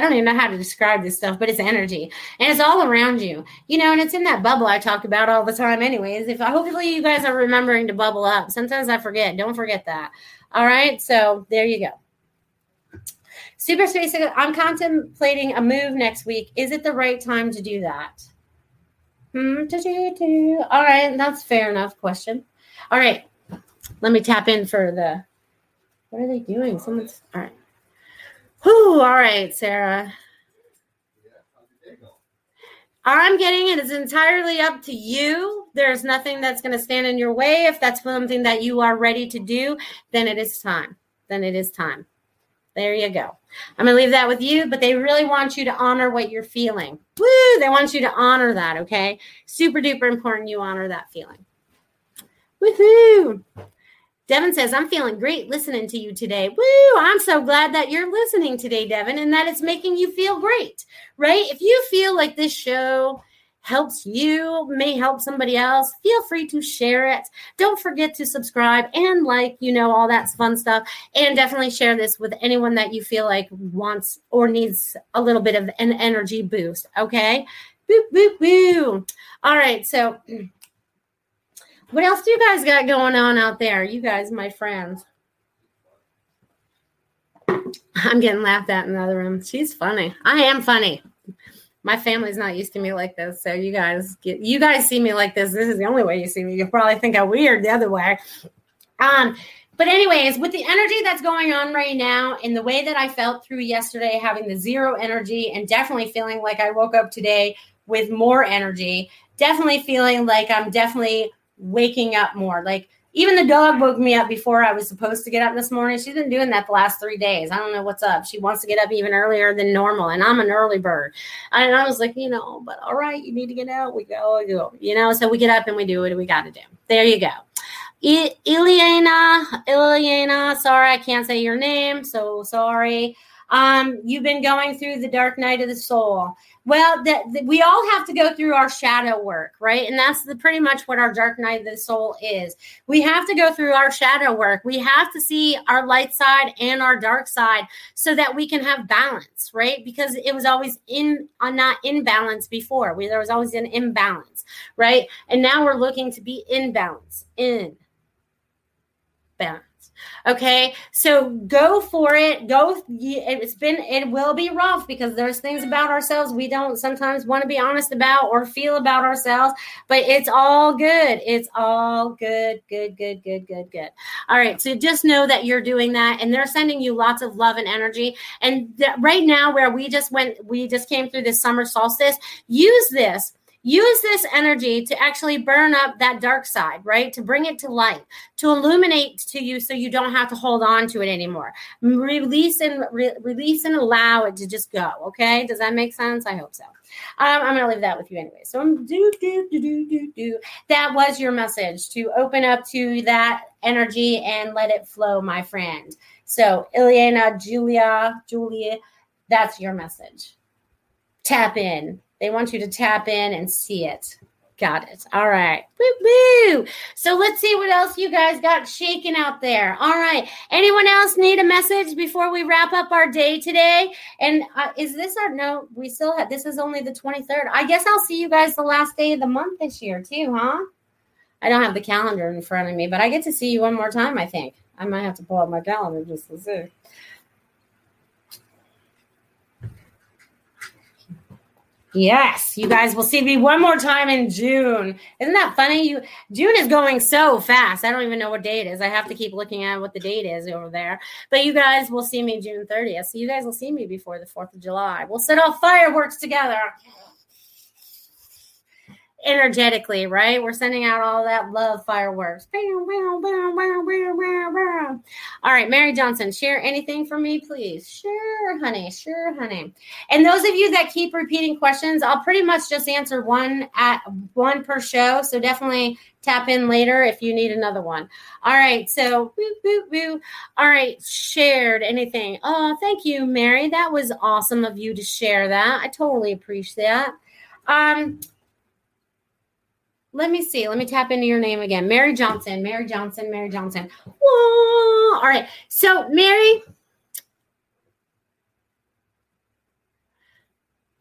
don't even know how to describe this stuff, but it's energy and it's all around you, you know, and it's in that bubble I talk about all the time anyways. If hopefully you guys are remembering to bubble up. Sometimes I forget. Don't forget that. All right. So there you go. Super Space. I'm contemplating a move next week. Is it the right time to do that? All right. That's fair enough question. All right. Let me tap in for the, what are they doing? Someone's all right. Whew, all right, Sarah. I'm getting it. It's entirely up to you. There's nothing that's going to stand in your way. If that's something that you are ready to do, then it is time. Then it is time. There you go. I'm going to leave that with you, but they really want you to honor what you're feeling. Woo! They want you to honor that, okay? Super duper important you honor that feeling. Woohoo! Devin says, I'm feeling great listening to you today. Woo, I'm so glad that you're listening today, Devin, and that it's making you feel great, right? If you feel like this show helps you, may help somebody else, feel free to share it. Don't forget to subscribe and like, you know, all that fun stuff. And definitely share this with anyone that you feel like wants or needs a little bit of an energy boost, okay? Boop, boop, boop. All right, so... what else do you guys got going on out there? You guys, my friends. I'm getting laughed at in the other room. She's funny. I am funny. My family's not used to me like this. So you guys get, you guys see me like this. This is the only way you see me. You'll probably think I'm weird the other way. But anyways, with the energy that's going on right now and the way that I felt through yesterday, having the zero energy and definitely feeling like I woke up today with more energy, definitely feeling like I'm definitely waking up more. Like even the dog woke me up before I was supposed to get up this morning. She's been doing that the last 3 days. I don't know what's up. She wants to get up even earlier than normal. And I'm an early bird. And I was like, you know, but all right, you need to get out. We go, you know, so we get up and we do what we got to do. There you go. Ileana, sorry, I can't say your name. So sorry. You've been going through the dark night of the soul. Well, we all have to go through our shadow work, right? And that's pretty much what our dark night of the soul is. We have to go through our shadow work. We have to see our light side and our dark side so that we can have balance, right? Because it was always not in balance before. There was always an imbalance, right? And now we're looking to be in balance, Okay, so go for it. It will be rough because there's things about ourselves we don't sometimes want to be honest about or feel about ourselves, but it's all good. It's all good. All right, so just know that you're doing that and they're sending you lots of love and energy. And right now where we just came through this summer solstice, use this energy to actually burn up that dark side, right? To bring it to light, to illuminate to you so you don't have to hold on to it anymore. Release and allow it to just go, okay? Does that make sense? I hope so. I'm going to leave that with you anyway. So that was your message, to open up to that energy and let it flow, my friend. So Ileana, Julia, that's your message. Tap in. They want you to tap in and see it. Got it. All right. Woo-woo. So let's see what else you guys got shaking out there. All right. Anyone else need a message before we wrap up our day today? And this is only the 23rd. I guess I'll see you guys the last day of the month this year too, huh? I don't have the calendar in front of me, but I get to see you one more time, I think. I might have to pull out my calendar just to see. Yes, you guys will see me one more time in June. Isn't that funny? June is going so fast. I don't even know what day it is. I have to keep looking at what the date is over there. But you guys will see me June 30th. So you guys will see me before the 4th of July. We'll set off fireworks together. energetically, right? We're sending out all that love fireworks. All right, Mary Johnson, share anything for me, please. Sure, honey. Sure, honey. And those of you that keep repeating questions, I'll pretty much just answer one per show. So definitely tap in later if you need another one. All right. So, woo, woo, woo. All right. Shared anything. Oh, thank you, Mary. That was awesome of you to share that. I totally appreciate that. Let me see. Let me tap into your name again. Mary Johnson, Mary Johnson, Mary Johnson. Whoa. All right. So, Mary.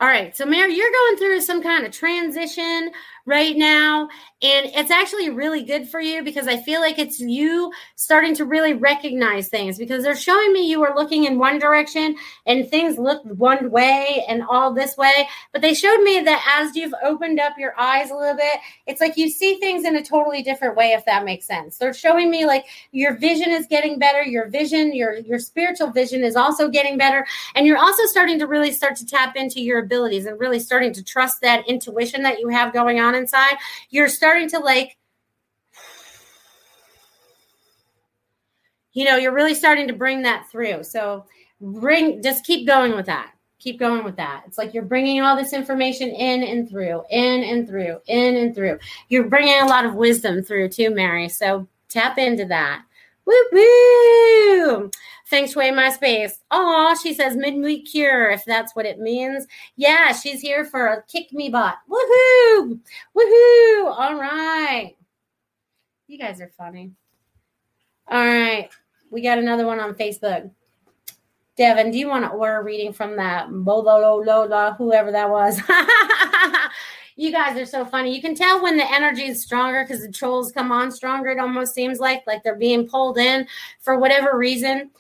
All right. So, Mary, you're going through some kind of transition right now. And it's actually really good for you because I feel like it's you starting to really recognize things, because they're showing me you were looking in one direction and things looked one way and all this way. But they showed me that as you've opened up your eyes a little bit, it's like you see things in a totally different way, if that makes sense. They're showing me like your vision is getting better. Your vision, your spiritual vision is also getting better. And you're also starting to really start to tap into your abilities and really starting to trust that intuition that you have going on inside. You're starting to like, you know, you're really starting to bring that through. So just keep going with that. Keep going with that. It's like you're bringing all this information in and through, in and through, in and through. You're bringing a lot of wisdom through too, Mary. So tap into that. Woo woo. Feng Shui My Space. Oh, she says midweek cure, if that's what it means. Yeah, she's here for a kick me bot. Woohoo! Woohoo! All right. You guys are funny. All right. We got another one on Facebook. Devin, do you want to order a reading from that Lola, whoever that was? You guys are so funny. You can tell when the energy is stronger because the trolls come on stronger. It almost seems like they're being pulled in for whatever reason.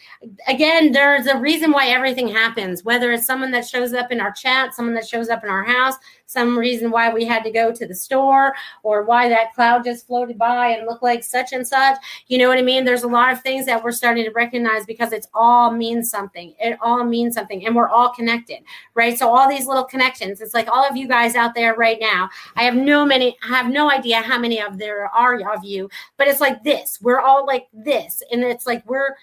Again, there's a reason why everything happens, whether it's someone that shows up in our chat, someone that shows up in our house, some reason why we had to go to the store, or why that cloud just floated by and looked like such and such. You know what I mean? There's a lot of things that we're starting to recognize because it all means something. It all means something, and we're all connected, right? So all these little connections, it's like all of you guys out there right now. I have no idea how many of there are of you, but it's like this. We're all like this, and it's like we're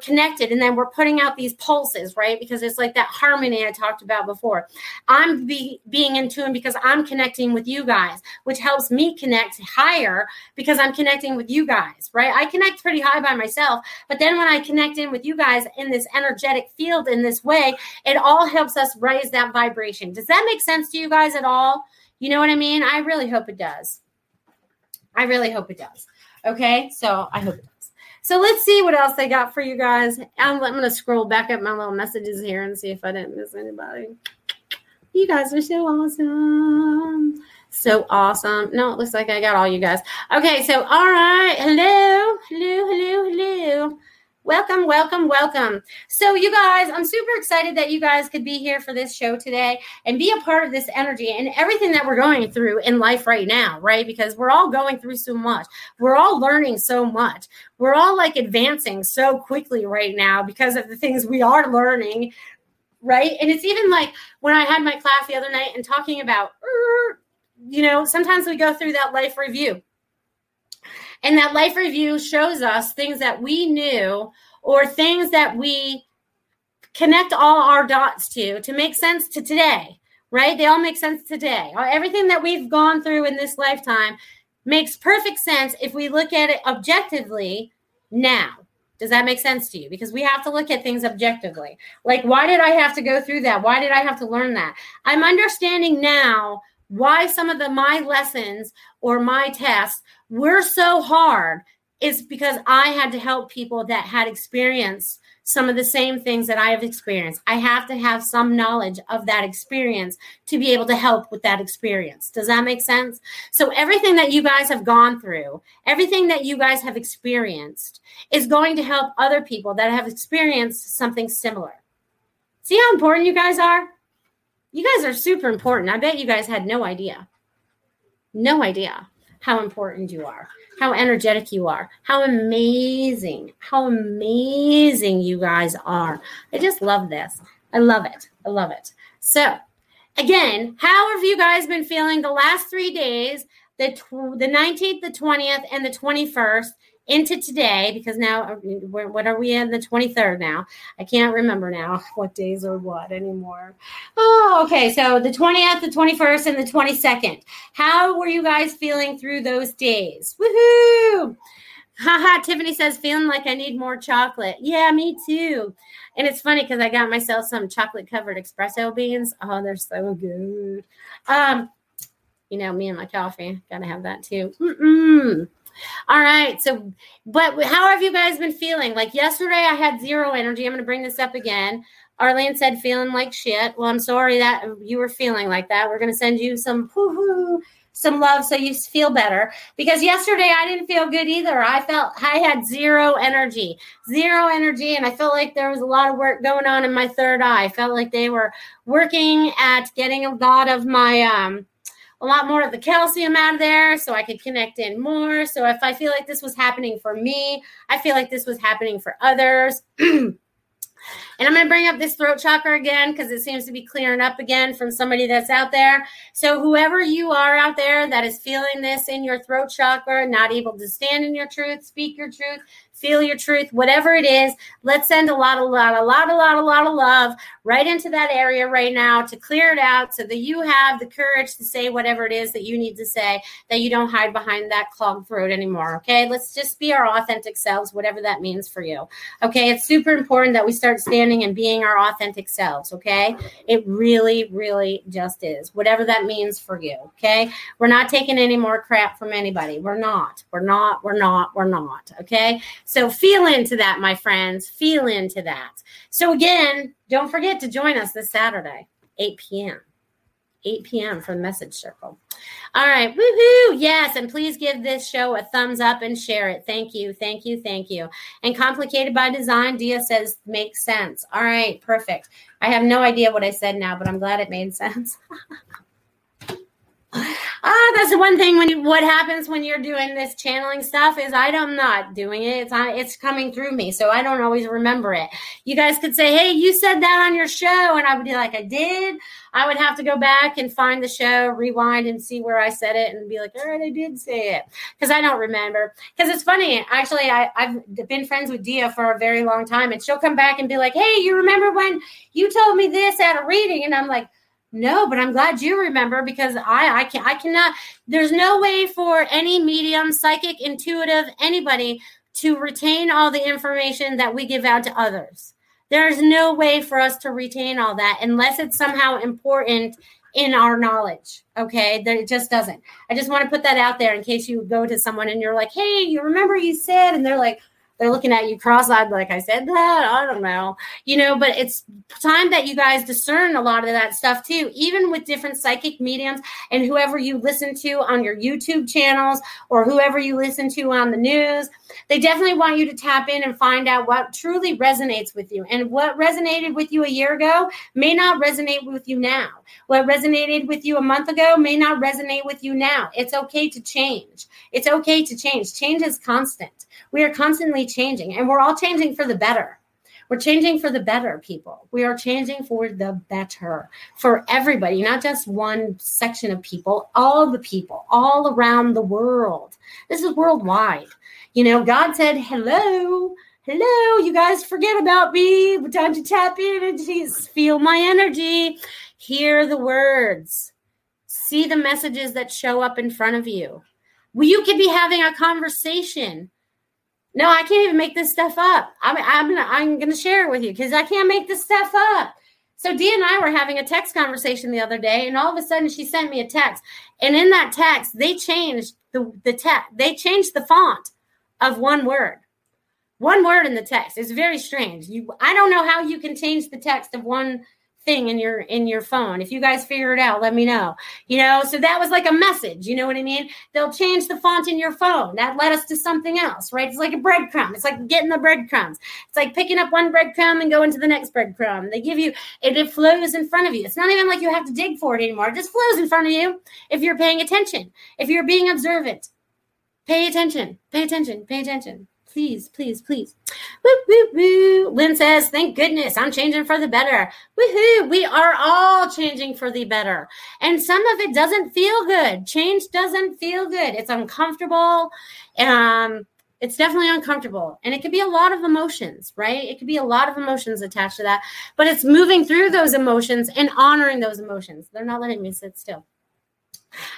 connected, and then we're putting out these pulses, right? Because it's like that harmony I talked about before. I'm being in tune because I'm connecting with you guys, which helps me connect higher because I'm connecting with you guys, right? I connect pretty high by myself, but then when I connect in with you guys in this energetic field in this way, it all helps us raise that vibration. Does that make sense to you guys at all? You know what I mean? I really hope it does. I really hope it does. Okay, so I hope it does. So let's see what else I got for you guys. I'm going to scroll back up my little messages here and see if I didn't miss anybody. You guys are so awesome. So awesome. No, it looks like I got all you guys. Okay, so all right. Hello, hello, hello, hello. Welcome, welcome, welcome. So you guys, I'm super excited that you guys could be here for this show today and be a part of this energy and everything that we're going through in life right now, right? Because we're all going through so much. We're all learning so much. We're all like advancing so quickly right now because of the things we are learning, right? And it's even like when I had my class the other night and talking about, you know, sometimes we go through that life review. And that life review shows us things that we knew or things that we connect all our dots to make sense to today, right? They all make sense today. Everything that we've gone through in this lifetime makes perfect sense if we look at it objectively now. Does that make sense to you? Because we have to look at things objectively. Like, why did I have to go through that? Why did I have to learn that? I'm understanding now why some of my lessons or my tests were so hard is because I had to help people that had experienced some of the same things that I have experienced. I have to have some knowledge of that experience to be able to help with that experience. Does that make sense? So everything that you guys have gone through, everything that you guys have experienced is going to help other people that have experienced something similar. See how important you guys are? You guys are super important. I bet you guys had no idea. No idea how important you are, how energetic you are, how amazing you guys are. I just love this. I love it. I love it. So Again, how have you guys been feeling the last 3 days, the 19th, the 20th, and the 21st into today? Because now, what are we in? The 23rd now. I can't remember now what days are what anymore. Oh, okay. So the 20th, the 21st, and the 22nd. How were you guys feeling through those days? Woohoo! Haha, Tiffany says, feeling like I need more chocolate. Yeah, me too. And it's funny because I got myself some chocolate-covered espresso beans. Oh, they're so good. You know, me and my coffee. Got to have that too. Mm-mm. All right. So, but how have you guys been feeling? Like yesterday, I had zero energy. I'm going to bring this up again. Arlene said, feeling like shit. Well, I'm sorry that you were feeling like that. We're going to send you some woo-hoo, some love so you feel better, because yesterday I didn't feel good either. I felt I had zero energy, and I felt like there was a lot of work going on in my third eye. I felt like they were working at getting a lot more of the calcium out of there so I could connect in more. So if I feel like this was happening for me, I feel like this was happening for others. And I'm going to bring up this throat chakra again because it seems to be clearing up again from somebody that's out there. So whoever you are out there that is feeling this in your throat chakra, not able to stand in your truth, speak your truth, feel your truth, whatever it is, let's send a lot of love right into that area right now to clear it out so that you have the courage to say whatever it is that you need to say, that you don't hide behind that clogged throat anymore, okay? Let's just be our authentic selves, whatever that means for you, okay? It's super important that we start standing and being our authentic selves, okay? It really, really just is, whatever that means for you, okay? We're not taking any more crap from anybody. We're not, okay? So feel into that, my friends. Feel into that. So again, don't forget to join us this Saturday, 8 p.m. 8 p.m. for the message circle. All right. Woohoo. Yes. And please give this show a thumbs up and share it. Thank you. Thank you. Thank you. And Complicated by Design, Dia says, makes sense. All right. Perfect. I have no idea what I said now, but I'm glad it made sense. That's the one thing what happens when you're doing this channeling stuff is I'm not doing it. It's coming through me. So I don't always remember it. You guys could say, hey, you said that on your show. And I would be like, I did. I would have to go back and find the show, rewind and see where I said it and be like, all right, I did say it. Because I don't remember. Because it's funny. Actually, I've been friends with Dia for a very long time. And she'll come back and be like, hey, you remember when you told me this at a reading? And I'm like, no, but I'm glad you remember, because I cannot, there's no way for any medium, psychic, intuitive, anybody to retain all the information that we give out to others. There's no way for us to retain all that unless it's somehow important in our knowledge. Okay. That it just doesn't. I just want to put that out there in case you go to someone and you're like, hey, you remember you said, and they're like, they're looking at you cross-eyed like, I said that? I don't know. You know, but it's time that you guys discern a lot of that stuff too, even with different psychic mediums and whoever you listen to on your YouTube channels or whoever you listen to on the news. They definitely want you to tap in and find out what truly resonates with you. And what resonated with you a year ago may not resonate with you now. What resonated with you a month ago may not resonate with you now. It's okay to change. It's okay to change. Change is constant. We are constantly changing, and we're all changing for the better. We're changing for the better, people. We are changing for the better for everybody, not just one section of people, all the people, all around the world. This is worldwide. You know, God said, hello, you guys forget about me. Time to tap in and just feel my energy. Hear the words. See the messages that show up in front of you. Well, you could be having a conversation. No, I can't even make this stuff up. I'm gonna share it with you because I can't make this stuff up. So Dee and I were having a text conversation the other day, and all of a sudden she sent me a text, and in that text they changed the text. They changed the font of one word in the text. It's very strange. I don't know how you can change the text of one thing in your phone. If you guys figure it out, let me know. You know, so that was like a message. You know what I mean? They'll change the font in your phone. That led us to something else, right? It's like a breadcrumb. It's like getting the breadcrumbs. It's like picking up one breadcrumb and going to the next breadcrumb. They give you, it flows in front of you. It's not even like you have to dig for it anymore. It just flows in front of you if you're paying attention, if you're being observant. Pay attention, please, please, please. Woo. Lynn says, thank goodness I'm changing for the better. Woohoo. We are all changing for the better. And some of it doesn't feel good. Change doesn't feel good. It's uncomfortable. It's definitely uncomfortable, and it could be a lot of emotions, right? It could be a lot of emotions attached to that, but it's moving through those emotions and honoring those emotions. They're not letting me sit still.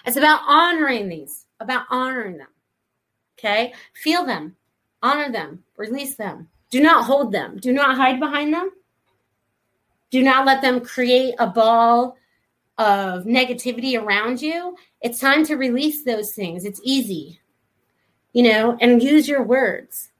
It's about honoring these, about honoring them, okay? Feel them, honor them, release them. Do not hold them. Do not hide behind them. Do not let them create a ball of negativity around you. It's time to release those things. It's easy. You know, and use your words.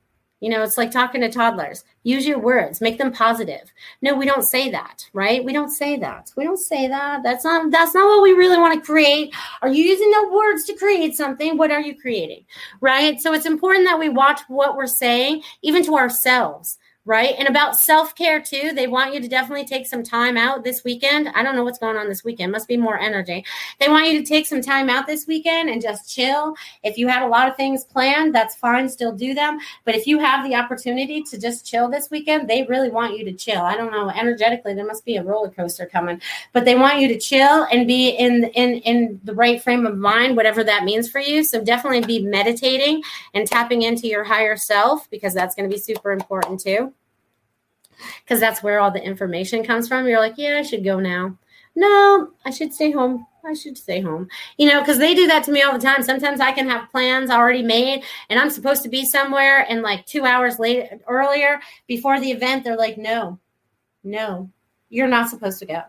You know, it's like talking to toddlers. Use your words. Make them positive. No, we don't say that, right? We don't say that. We don't say that. That's not what we really want to create. Are you using the words to create something? What are you creating, right? So it's important that we watch what we're saying, even to ourselves, right? And about self-care, too. They want you to definitely take some time out this weekend. I don't know what's going on this weekend. Must be more energy. They want you to take some time out this weekend and just chill. If you had a lot of things planned, that's fine. Still do them. But if you have the opportunity to just chill this weekend, they really want you to chill. I don't know. Energetically, there must be a roller coaster coming. But they want you to chill and be in the right frame of mind, whatever that means for you. So definitely be meditating and tapping into your higher self, because that's going to be super important, too. Because that's where all the information comes from. You're like, yeah, I should go now. No, I should stay home. I should stay home. You know, because they do that to me all the time. Sometimes I can have plans already made and I'm supposed to be somewhere, and like 2 hours later, earlier, before the event, they're like, no, you're not supposed to go.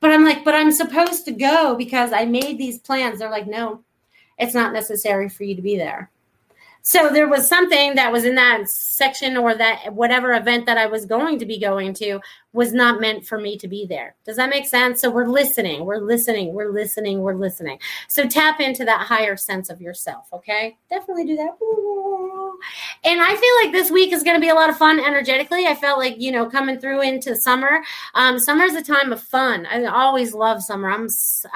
But I'm like, but I'm supposed to go because I made these plans. They're like, no, it's not necessary for you to be there. So there was something that was in that section, or that whatever event that I was going to be going to was not meant for me to be there. Does that make sense? So we're listening. So tap into that higher sense of yourself, okay? Definitely do that. And I feel like this week is going to be a lot of fun energetically. I felt like, you know, coming through into summer. Summer is a time of fun. I always love summer.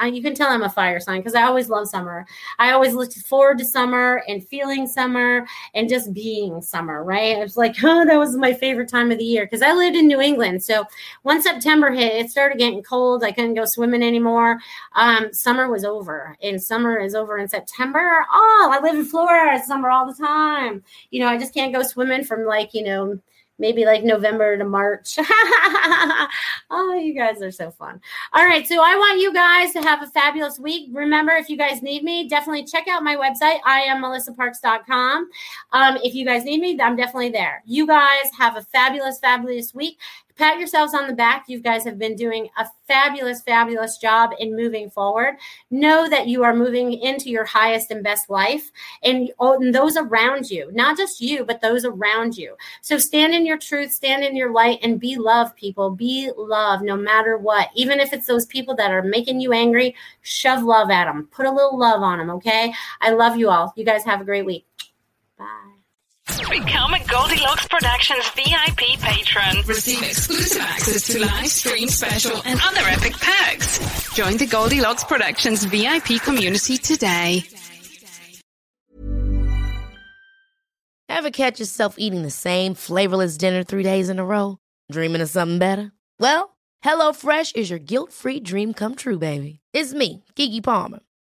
You can tell I'm a fire sign because I always love summer. I always look forward to summer and feeling summer and just being summer, right? It's like, oh, that was my favorite time of the year, because I lived in New England. So once September hit, it started getting cold. I couldn't go swimming anymore. Summer was over, and summer is over in September. Oh, I live in Florida. It's summer all the time. You know, I just can't go swimming from like, you know, maybe like November to March. Oh, you guys are so fun. All right. So I want you guys to have a fabulous week. Remember, if you guys need me, definitely check out my website. I am melissaparks.com. If you guys need me, I'm definitely there. You guys have a fabulous, fabulous week. Pat yourselves on the back. You guys have been doing a fabulous, fabulous job in moving forward. Know that you are moving into your highest and best life, and those around you, not just you, but those around you. So stand in your truth, stand in your light, and be love, people. Be love no matter what. Even if it's those people that are making you angry, shove love at them. Put a little love on them, okay? I love you all. You guys have a great week. Bye. Become a Goldilocks Productions VIP patron. Receive exclusive access to live stream special and other epic perks. Join the Goldilocks Productions VIP community today. Ever catch yourself eating the same flavorless dinner 3 days in a row? Dreaming of something better? Well, HelloFresh is your guilt-free dream come true, baby. It's me, Keke Palmer.